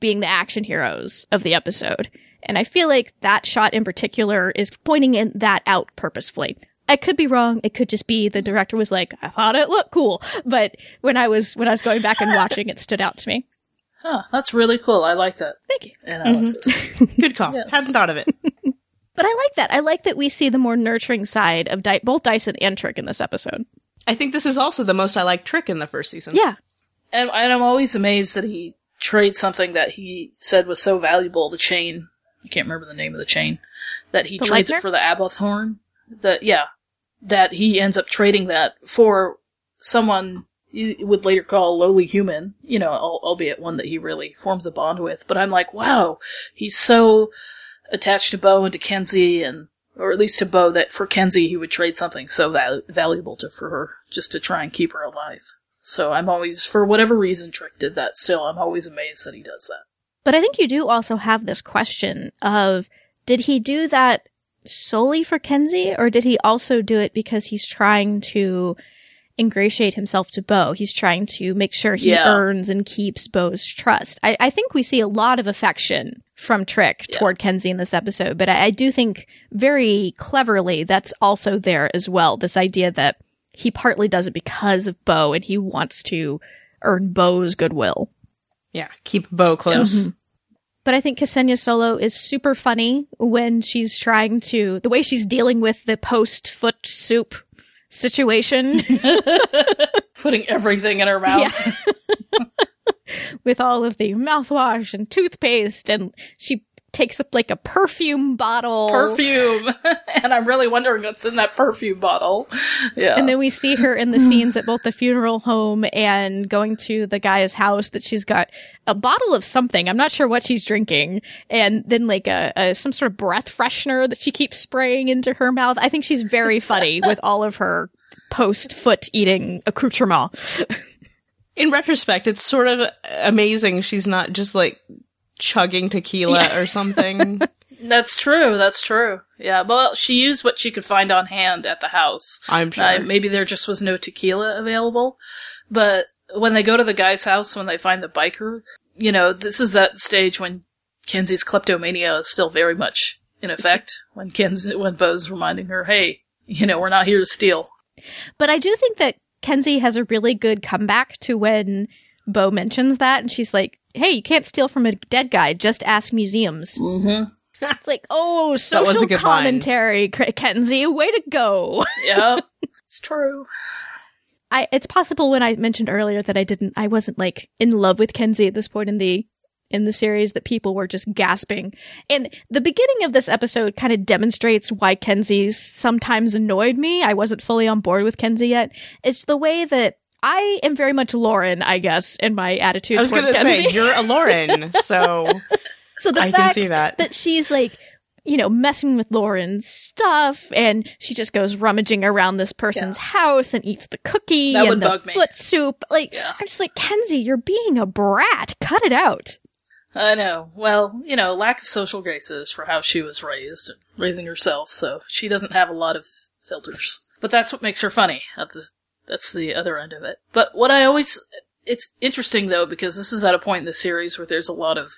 being the action heroes of the episode. And I feel like that shot in particular is pointing in that out purposefully. I could be wrong. It could just be the director was like, I thought it looked cool. But when I was when I was going back and watching, it stood out to me. Huh, that's really cool. I like that. Thank you. Analysis. Mm-hmm. Good call. Yes. Hadn't thought of it. But I like that. I like that we see the more nurturing side of Di- both Dyson and Trick in this episode. I think this is also the most I like Trick in the first season. Yeah. And, and I'm always amazed that he trades something that he said was so valuable, the chain. I can't remember the name of the chain. That he the trades Leitner? It for the Aboleth horn. The, yeah. That he ends up trading that for someone you would later call a lowly human, you know, albeit one that he really forms a bond with. But I'm like, wow, he's so attached to Bo and to Kenzi, and or at least to Bo, that for Kenzi he would trade something so val- valuable to for her just to try and keep her alive. So I'm always, for whatever reason Trick did that still, I'm always amazed that he does that. But I think you do also have this question of, did he do that solely for Kenzi, or did he also do it because he's trying to ingratiate himself to Bo? He's trying to make sure he yeah. earns and keeps Bo's trust. I, I think we see a lot of affection from Trick yeah. toward Kenzi in this episode, but I, I do think very cleverly that's also there as well. This idea that he partly does it because of Bo, and he wants to earn Bo's goodwill. Yeah, keep Bo close. Mm-hmm. But I think Ksenia Solo is super funny when she's trying to, the way she's dealing with the post-foot soup situation. Putting everything in her mouth. Yeah. With all of the mouthwash and toothpaste, and she takes up like a perfume bottle. Perfume. And I'm really wondering what's in that perfume bottle. Yeah. And then we see her in the scenes at both the funeral home and going to the guy's house, that she's got a bottle of something. I'm not sure what she's drinking. And then like a, a some sort of breath freshener that she keeps spraying into her mouth. I think she's very funny with all of her post-foot eating accoutrement. In retrospect, it's sort of amazing she's not just like chugging tequila yeah. or something. That's true. That's true. Yeah. Well, she used what she could find on hand at the house. I'm sure. Uh, maybe there just was no tequila available. But when they go to the guy's house, when they find the biker, you know, this is that stage when Kenzi's kleptomania is still very much in effect. When Kenzi, when Bo's reminding her, hey, you know, we're not here to steal. But I do think that Kenzi has a really good comeback to when Bo mentions that, and she's like, hey, you can't steal from a dead guy. Just ask museums. Mm-hmm. It's like, oh, social commentary, line. Kenzi. Way to go. Yeah, it's true. I, it's possible when I mentioned earlier that I didn't, I wasn't like in love with Kenzi at this point in the in the series, that people were just gasping. And the beginning of this episode kind of demonstrates why Kenzi sometimes annoyed me. I wasn't fully on board with Kenzi yet. It's the way that I am very much Lauren, I guess, in my attitude. I was going to say, you're a Lauren, so, so the I fact can see that. That she's like, you know, messing with Lauren's stuff, and she just goes rummaging around this person's yeah. house and eats the cookie that and the foot soup. Like, yeah. I'm just like, Kenzi, you're being a brat. Cut it out. I know. Well, you know, lack of social graces for how she was raised, and raising herself, so she doesn't have a lot of filters. But that's what makes her funny at this. That's the other end of it. But what I always... It's interesting, though, because this is at a point in the series where there's a lot of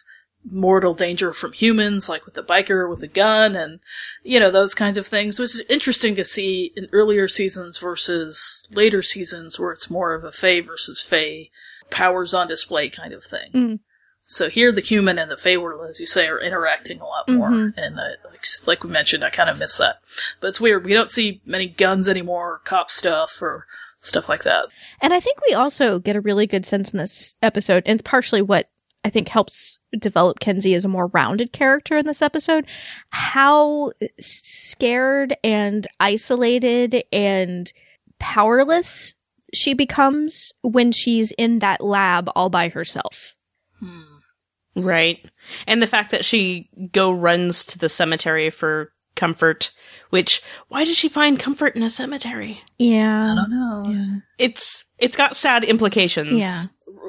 mortal danger from humans, like with the biker with a gun and, you know, those kinds of things, which is interesting to see in earlier seasons versus later seasons where it's more of a Fae versus Fae powers on display kind of thing. Mm. So here the human and the Fae world, as you say, are interacting a lot more. Mm-hmm. And I, like, like we mentioned, I kind of miss that. But it's weird. We don't see many guns anymore, or cop stuff, or stuff like that. And I think we also get a really good sense in this episode, and it's partially what I think helps develop Kenzi as a more rounded character in this episode, how scared and isolated and powerless she becomes when she's in that lab all by herself. Hmm. Right. And the fact that she go runs to the cemetery for comfort, which, why does she find comfort in a cemetery? Yeah. I don't know. Yeah. It's it's got sad implications. Yeah.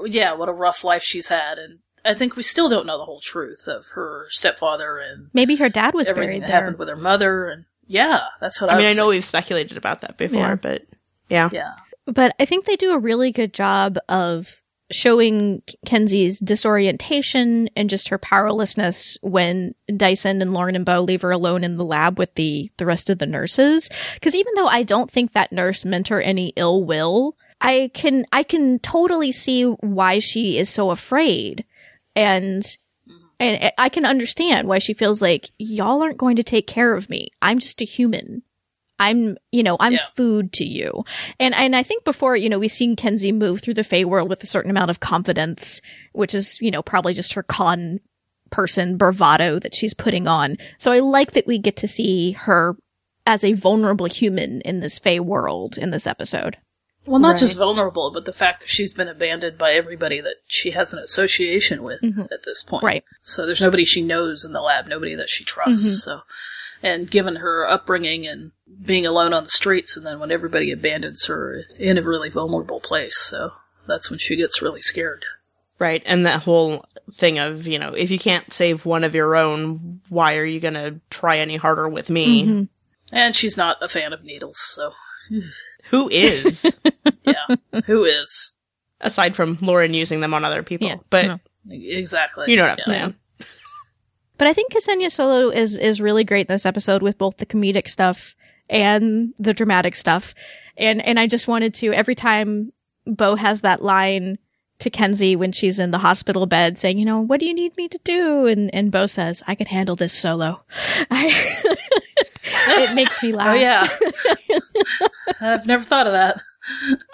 Yeah, what a rough life she's had, and I think we still don't know the whole truth of her stepfather and maybe her dad was everything buried that there. Happened with her mother, and yeah, that's what I, I mean. Was I know thinking. We've speculated about that before, yeah. but yeah, yeah. But I think they do a really good job of showing Kenzi's disorientation and just her powerlessness when Dyson and Lauren and Bo leave her alone in the lab with the the rest of the nurses. Because even though I don't think that nurse meant her any ill will, I can I can totally see why she is so afraid, and and I can understand why she feels like, y'all aren't going to take care of me. I'm just a human. I'm, you know, I'm yeah. food to you. And and I think before, you know, we've seen Kenzi move through the Fae world with a certain amount of confidence, which is, you know, probably just her con person bravado that she's putting on. So I like that we get to see her as a vulnerable human in this Fae world in this episode. Well, not right. just vulnerable, but the fact that she's been abandoned by everybody that she has an association with mm-hmm. at this point. Right. So there's nobody she knows in the lab, nobody that she trusts. Mm-hmm. So, and given her upbringing and being alone on the streets, and then when everybody abandons her, in a really vulnerable place. So that's when she gets really scared. Right. And that whole thing of, you know, if you can't save one of your own, why are you going to try any harder with me? Mm-hmm. And she's not a fan of needles, so... Who is? yeah, who is? Aside from Lauren using them on other people. Yeah, but no. Exactly. You know what I'm yeah. saying. But I think Ksenia Solo is, is really great in this episode with both the comedic stuff and the dramatic stuff. And and I just wanted to, every time Bo has that line to Kenzi when she's in the hospital bed saying, you know, what do you need me to do? And and Bo says, I can handle this solo. I It makes me laugh. Oh, yeah. I've never thought of that.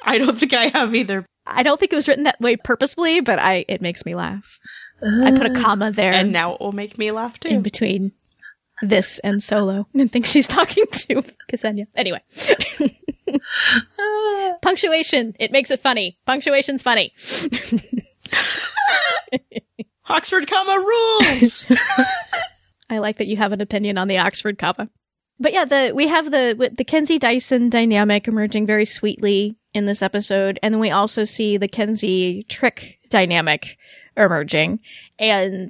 I don't think I have either. I don't think it was written that way purposefully, but I it makes me laugh. Uh, I put a comma there. And now it will make me laugh, too. In between this and solo. And think she's talking to Ksenia. Anyway. uh, Punctuation. It makes it funny. Punctuation's funny. Oxford comma rules! I like that you have an opinion on the Oxford comma. But yeah, the we have the the Kenzi Dyson dynamic emerging very sweetly in this episode, and then we also see the Kenzi Trick dynamic emerging. And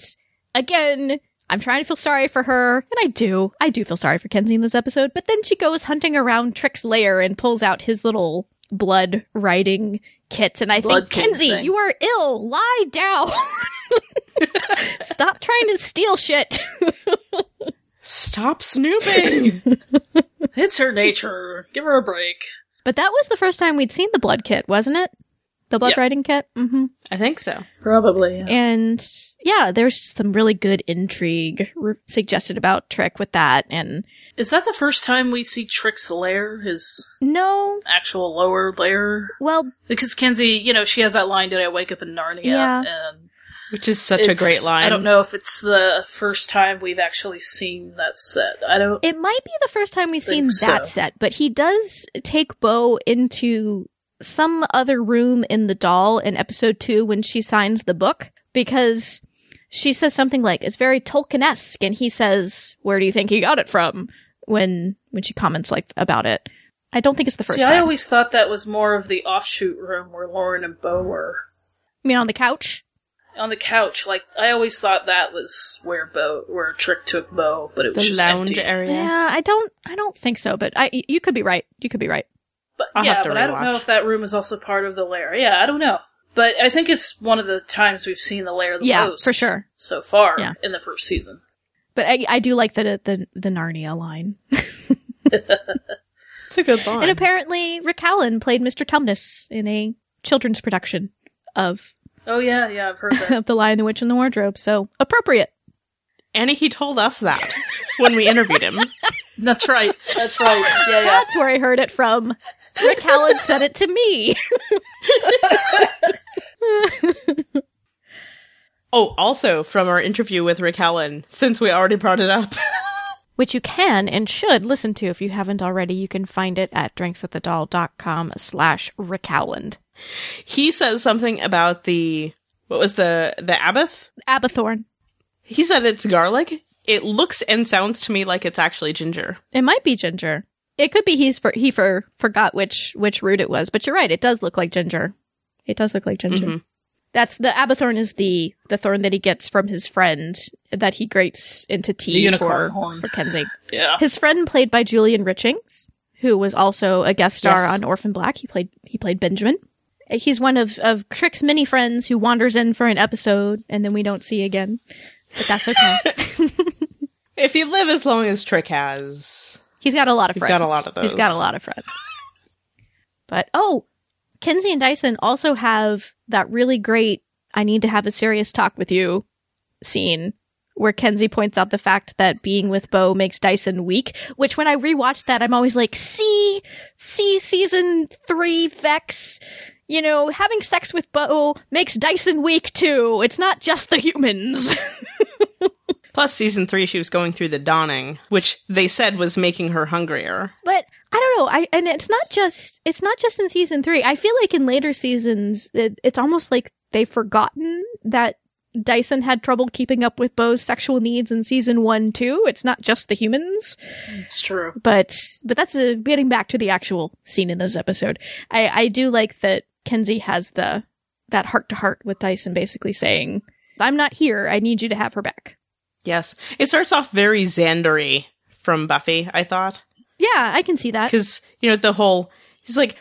again, I'm trying to feel sorry for her, and I do. I do feel sorry for Kenzi in this episode, but then she goes hunting around Trick's lair and pulls out his little blood writing kit, and I blood think, Kenzi, thing. You are ill. Lie down. Stop trying to steal shit. Stop snooping! It's her nature. Give her a break. But that was the first time we'd seen the blood kit, wasn't it? The blood yep. writing kit? Mm-hmm. I think so. Probably. Yeah. And yeah, there's some really good intrigue re- suggested about Trick with that. And is that the first time we see Trick's lair? His no actual lower lair? Well, because Kenzi, you know, she has that line, did I wake up in Narnia? Yeah. And Which is such it's, a great line. I don't know if it's the first time we've actually seen that set. I don't. It might be the first time we've seen that so. set, but he does take Bo into some other room in the doll in episode two when she signs the book, because she says something like, it's very Tolkien-esque, and he says, where do you think he got it from? When when she comments like about it. I don't think it's the first See, time. I always thought that was more of the offshoot room where Lauren and Bo were. You mean on the couch? On the couch, like, I always thought that was where Bo, where Trick took Bo, but it was the just lounge empty. Area. Yeah, I don't, I don't think so, but I, you could be right. You could be right. But I'll yeah, but rematch. I don't know if that room is also part of the lair. Yeah, I don't know. But I think it's one of the times we've seen the lair of the yeah, most for sure. so far yeah. in the first season. But I, I do like the the, the Narnia line. It's a good line. And apparently Rick Allen played Mister Tumnus in a children's production of Oh yeah, yeah, I've heard that. of The Lion, the Witch, and the Wardrobe, so appropriate. And he told us that when we interviewed him. That's right. That's right. Yeah, yeah. That's where I heard it from. Rick Allen said it to me. Oh, also from our interview with Rick Allen, since we already brought it up. Which you can and should listen to if you haven't already. You can find it at drinksatthedoll.com slash Rick Allen. He says something about the, what was the, the abath? Abathorn. He said it's garlic. It looks and sounds to me like it's actually ginger. It might be ginger. It could be he's for, he for, forgot which, which root it was. But you're right. It does look like ginger. It does look like ginger. Mm-hmm. That's the abathorn is the, the thorn that he gets from his friend that he grates into tea for, for Kenzi. Yeah. His friend played by Julian Richings, who was also a guest star yes. on Orphan Black. He played he played Benjamin. He's one of, of Trick's many friends who wanders in for an episode and then we don't see again. But that's okay. If you live as long as Trick has. He's got a lot of friends. He's got a lot of those. He's got a lot of friends. But, oh, Kenzi and Dyson also have that really great, I need to have a serious talk with you scene where Kenzi points out the fact that being with Bo makes Dyson weak, which when I rewatched that, I'm always like, see, see season three Vex, you know, having sex with Bo makes Dyson weak too. It's not just the humans. Plus season three, she was going through the dawning, which they said was making her hungrier. But I don't know. I and it's not just it's not just in season three. I feel like in later seasons, it, it's almost like they've forgotten that Dyson had trouble keeping up with Bo's sexual needs in season one too. It's not just the humans. It's true. But but that's a, getting back to the actual scene in this episode. I, I do like that Kenzi has the that heart to heart with Dyson, basically saying, "I'm not here. I need you to have her back." Yes, it starts off very Xander-y from Buffy. I thought. Yeah, I can see that. Because, you know, the whole, he's like,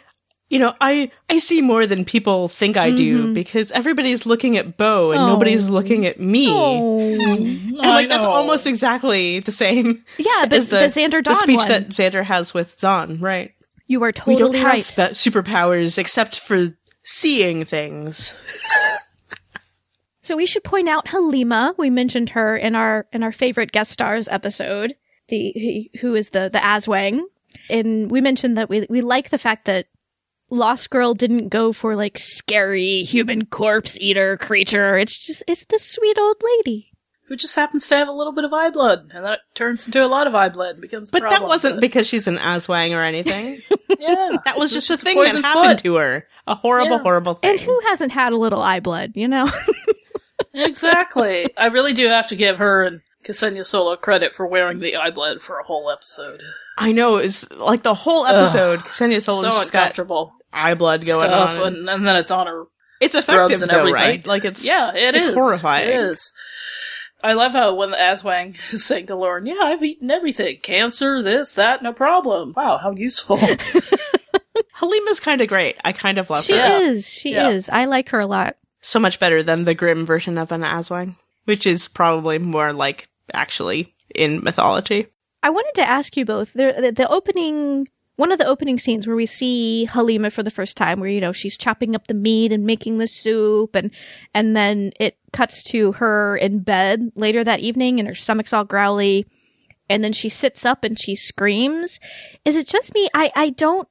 you know, I, I see more than people think I do mm-hmm. because everybody's looking at Bo and oh. nobody's looking at me. Oh. And like, that's almost exactly the same. Yeah, but as the, the Xander Dawn the speech one. That Xander has with Dawn, right? You are totally right. We don't have right. spe- superpowers except for seeing things. So we should point out Halima. We mentioned her in our in our favorite guest stars episode. The he, who is the the Aswang, and we mentioned that we we like the fact that Lost Girl didn't go for like scary human corpse eater creature. It's just it's this sweet old lady who just happens to have a little bit of eye blood, and that turns into a lot of eye blood and becomes. But that wasn't but... because she's an Aswang or anything. Yeah, that was just, was just a just thing a that happened foot. To her. A horrible, yeah. horrible thing. And who hasn't had a little eye blood, you know? Exactly. I really do have to give her and. Ksenia Solo credit for wearing the eye blood for a whole episode. I know, it's like the whole episode, Ksenia Solo's so just got eye blood going stuff, on. And, and then it's on her It's effective and though, everything. Right? Like it's, yeah, it it's is. Horrifying. It is. I love how when the Aswang is saying to Lauren, yeah, I've eaten everything. Cancer, this, that, no problem. Wow, how useful. Halima's kind of great. I kind of love she her. She is. She yeah. is. I like her a lot. So much better than the grim version of an Aswang, which is probably more like actually in mythology. I wanted to ask you both, the, the opening, one of the opening scenes where we see Halima for the first time, where, you know, she's chopping up the meat and making the soup, and and then it cuts to her in bed later that evening, and her stomach's all growly, and then she sits up and she screams. Is it just me? I, I don't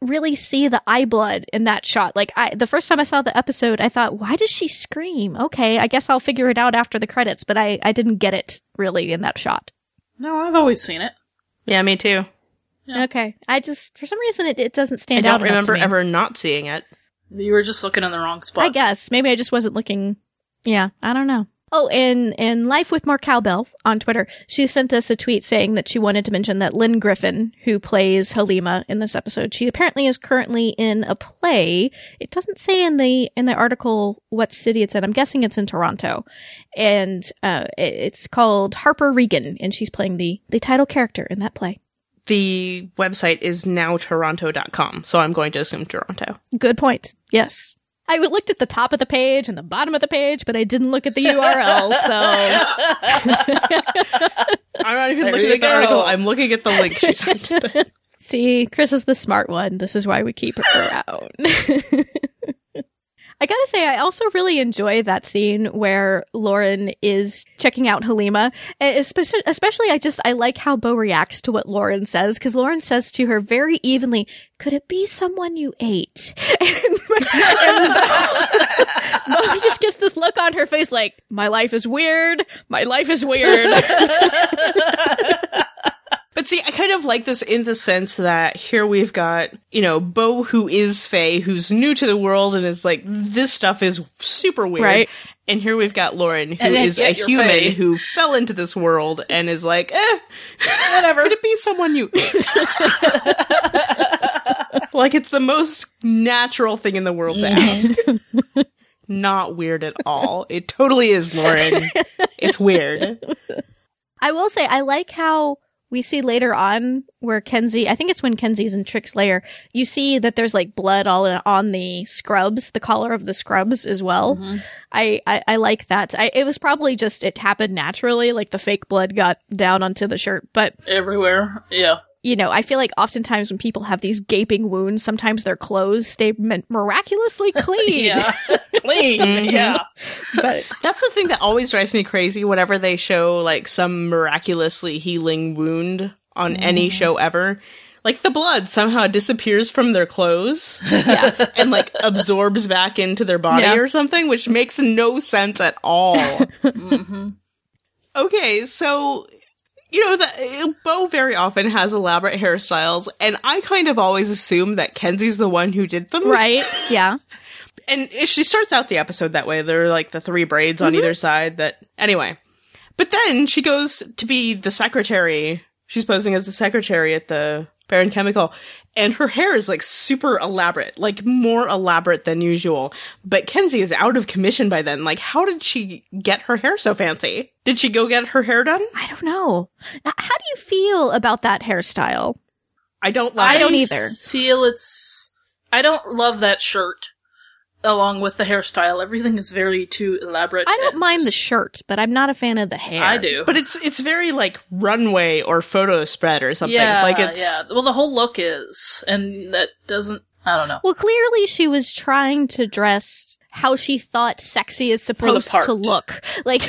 really see the eye blood in that shot. Like, I the first time I saw the episode, I thought, why does she scream? Okay, I guess I'll figure it out after the credits, but I, I didn't get it, really, in that shot. No, I've always seen it. Yeah, me too. Yeah. Okay. I just, for some reason, it, it doesn't stand out. I don't out remember ever not seeing it. You were just looking in the wrong spot. I guess. Maybe I just wasn't looking. Yeah, I don't know. Oh, and, and Life with More Cowbell on Twitter, she sent us a tweet saying that she wanted to mention that Lynn Griffin, who plays Halima in this episode, she apparently is currently in a play. It doesn't say in the in the article what city it's in. I'm guessing it's in Toronto. And uh, it, it's called Harper Regan, and she's playing the, the title character in that play. The website is now toronto dot com, so I'm going to assume Toronto. Good point. Yes. I looked at the top of the page and the bottom of the page, but I didn't look at the U R L, so... I'm not even there looking at the article. I'm looking at the link she sent to them. See, Chris is the smart one. This is why we keep her around. I gotta say, I also really enjoy that scene where Lauren is checking out Halima. Especially, especially I just, I like how Bo reacts to what Lauren says, because Lauren says to her very evenly, could it be someone you ate? And, and Bo, Bo just gets this look on her face like, my life is weird, my life is weird. But see, I kind of like this in the sense that here we've got, you know, Bo, who is Fae, who's new to the world and is like, this stuff is super weird. Right. And here we've got Lauren, who is a human Fae. Who fell into this world and is like, eh, whatever. Could it be someone you eat? Like, it's the most natural thing in the world to ask. Not weird at all. It totally is, Lauren. It's weird. I will say, I like how... we see later on where Kenzi, I think it's when Kenzi's in Trick's lair, you see that there's like blood all in, on the scrubs, the collar of the scrubs as well. Mm-hmm. I, I, I like that. I, it was probably just, it happened naturally, like the fake blood got down onto the shirt, but... everywhere, yeah. You know, I feel like oftentimes when people have these gaping wounds, sometimes their clothes stay miraculously clean. Yeah, clean, mm-hmm. yeah. But that's the thing that always drives me crazy whenever they show, like, some miraculously healing wound on mm. any show ever. Like, the blood somehow disappears from their clothes yeah. and, like, absorbs back into their body yeah. or something, which makes no sense at all. mm-hmm. Okay, so... you know, the, Bo very often has elaborate hairstyles, and I kind of always assume that Kenzi's the one who did them. Right, yeah. And she starts out the episode that way. There are, like, the three braids mm-hmm. on either side that... anyway. But then she goes to be the secretary. She's posing as the secretary at the Baron Chemical, and her hair is, like, super elaborate. Like, more elaborate than usual. But Kenzi is out of commission by then. Like, how did she get her hair so fancy? Did she go get her hair done? I don't know. Now, how do you feel about that hairstyle? I don't love I it. I don't either. Feel it's... I don't love that shirt along with the hairstyle. Everything is very too elaborate. I don't mind the shirt, but I'm not a fan of the hair. I do. But it's it's very, like, runway or photo spread or something. Yeah, like it's... yeah. Well, the whole look is, and that doesn't... I don't know. Well, clearly she was trying to dress how she thought sexy is supposed to look. Like...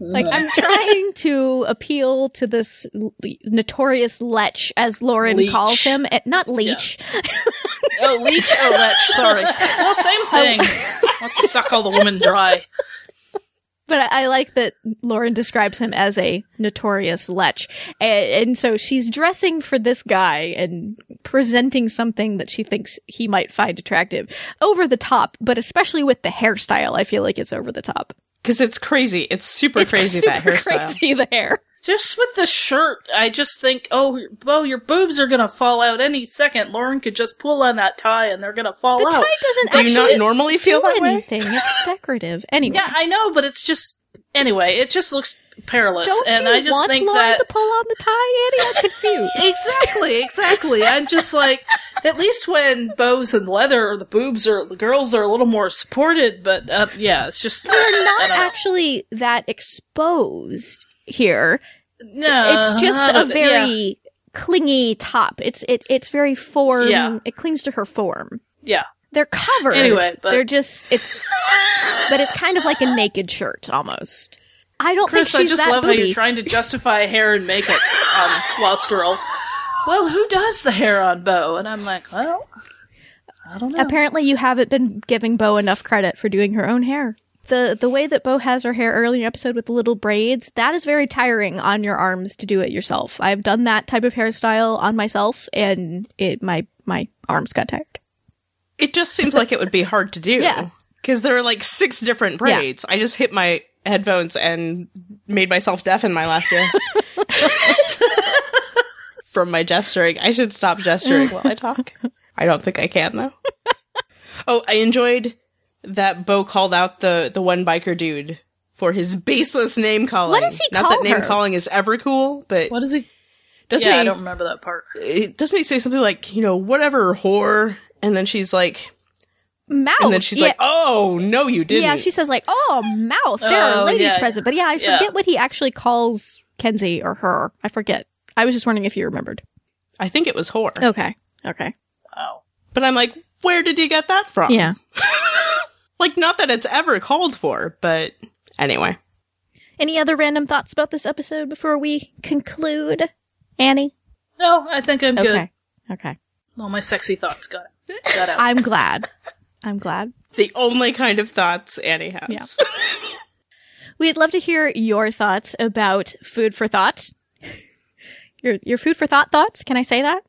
Like, I'm trying to appeal to this l- notorious lech, as Lauren leech. calls him. It, not leech. Yeah. Oh, leech or lech, sorry. Well, same thing. Wants to suck all the women dry. But I, I like that Lauren describes him as a notorious lech. And, and so she's dressing for this guy and presenting something that she thinks he might find attractive. Over the top, but especially with the hairstyle, I feel like it's over the top. Because it's crazy. It's super it's crazy, super that hairstyle. It's crazy, the hair. Just with the shirt, I just think, oh, well, your boobs are going to fall out any second. Lauren could just pull on that tie and they're going to fall the out. The tie doesn't do actually do you not normally it, feel that anything. way? It's decorative. Anyway. Yeah, I know, but it's just, anyway, it just looks perilous. Don't and you I just want think Lauren that... to pull on the tie, Annie? I'm confused. Exactly, exactly. I'm just like, at least when bows and leather, or the boobs or the girls are a little more supported, but uh, yeah, it's just... they're not actually that exposed here. No. It's just a very yeah. clingy top. It's it it's very form. Yeah. It clings to her form. Yeah. They're covered. Anyway, but... they're just, it's, but it's kind of like a naked shirt, almost. I don't Chris, think she's that Chris, I just love booty. How you're trying to justify hair and makeup on Lost Girl. Well, who does the hair on Bo? And I'm like, well, I don't know. Apparently you haven't been giving Bo enough credit for doing her own hair. The the way that Bo has her hair early in the episode with the little braids, that is very tiring on your arms to do it yourself. I've done that type of hairstyle on myself, and it my my arms got tired. It just seems like it would be hard to do. Yeah. Because there are like six different braids. Yeah. I just hit my... headphones and made myself deaf in my last year from my gesturing. I should stop gesturing while I talk. I don't think I can though. Oh, I enjoyed that Bo called out the the one biker dude for his baseless name calling. What does he call her? Not that name calling is ever cool, but what does he? Doesn't yeah, he, I don't remember that part. Doesn't he say something like, you know, whatever whore? And then she's like, mouth. And then she's yeah. like, oh, no, you didn't. Yeah, she says like, oh, mouth. There oh, are ladies yeah. present. But yeah, I forget yeah. what he actually calls Kenzi or her. I forget. I was just wondering if you remembered. I think it was whore. Okay. Okay. Oh. But I'm like, where did you get that from? Yeah. Like, not that it's ever called for, but anyway. Any other random thoughts about this episode before we conclude? Annie? No, I think I'm okay. good. Okay. All my sexy thoughts got got out. I'm glad. I'm glad. The only kind of thoughts Annie has. Yeah. We'd love to hear your thoughts about food for thought. Your your food for thought thoughts? Can I say that?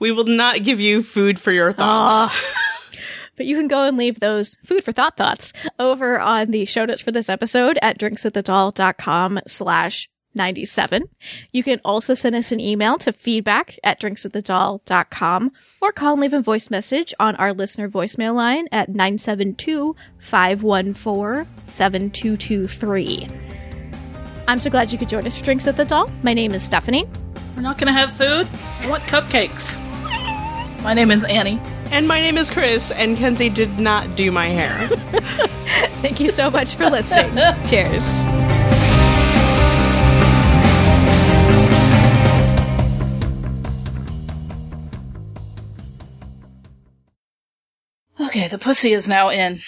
We will not give you food for your thoughts. Uh, but you can go and leave those food for thought thoughts over on the show notes for this episode at drinks at the doll dot com slash ninety-seven. You can also send us an email to feedback at drinks at the doll dot com or call and leave a voice message on our listener voicemail line at nine seven two, five one four, seven two two three. I'm so glad you could join us for Drinks at the Doll. My name is Stephanie. We're not going to have food. I want cupcakes. My name is Annie. And my name is Chris, and Kenzi did not do my hair. Thank you so much for listening. Cheers. Okay, the pussy is now in.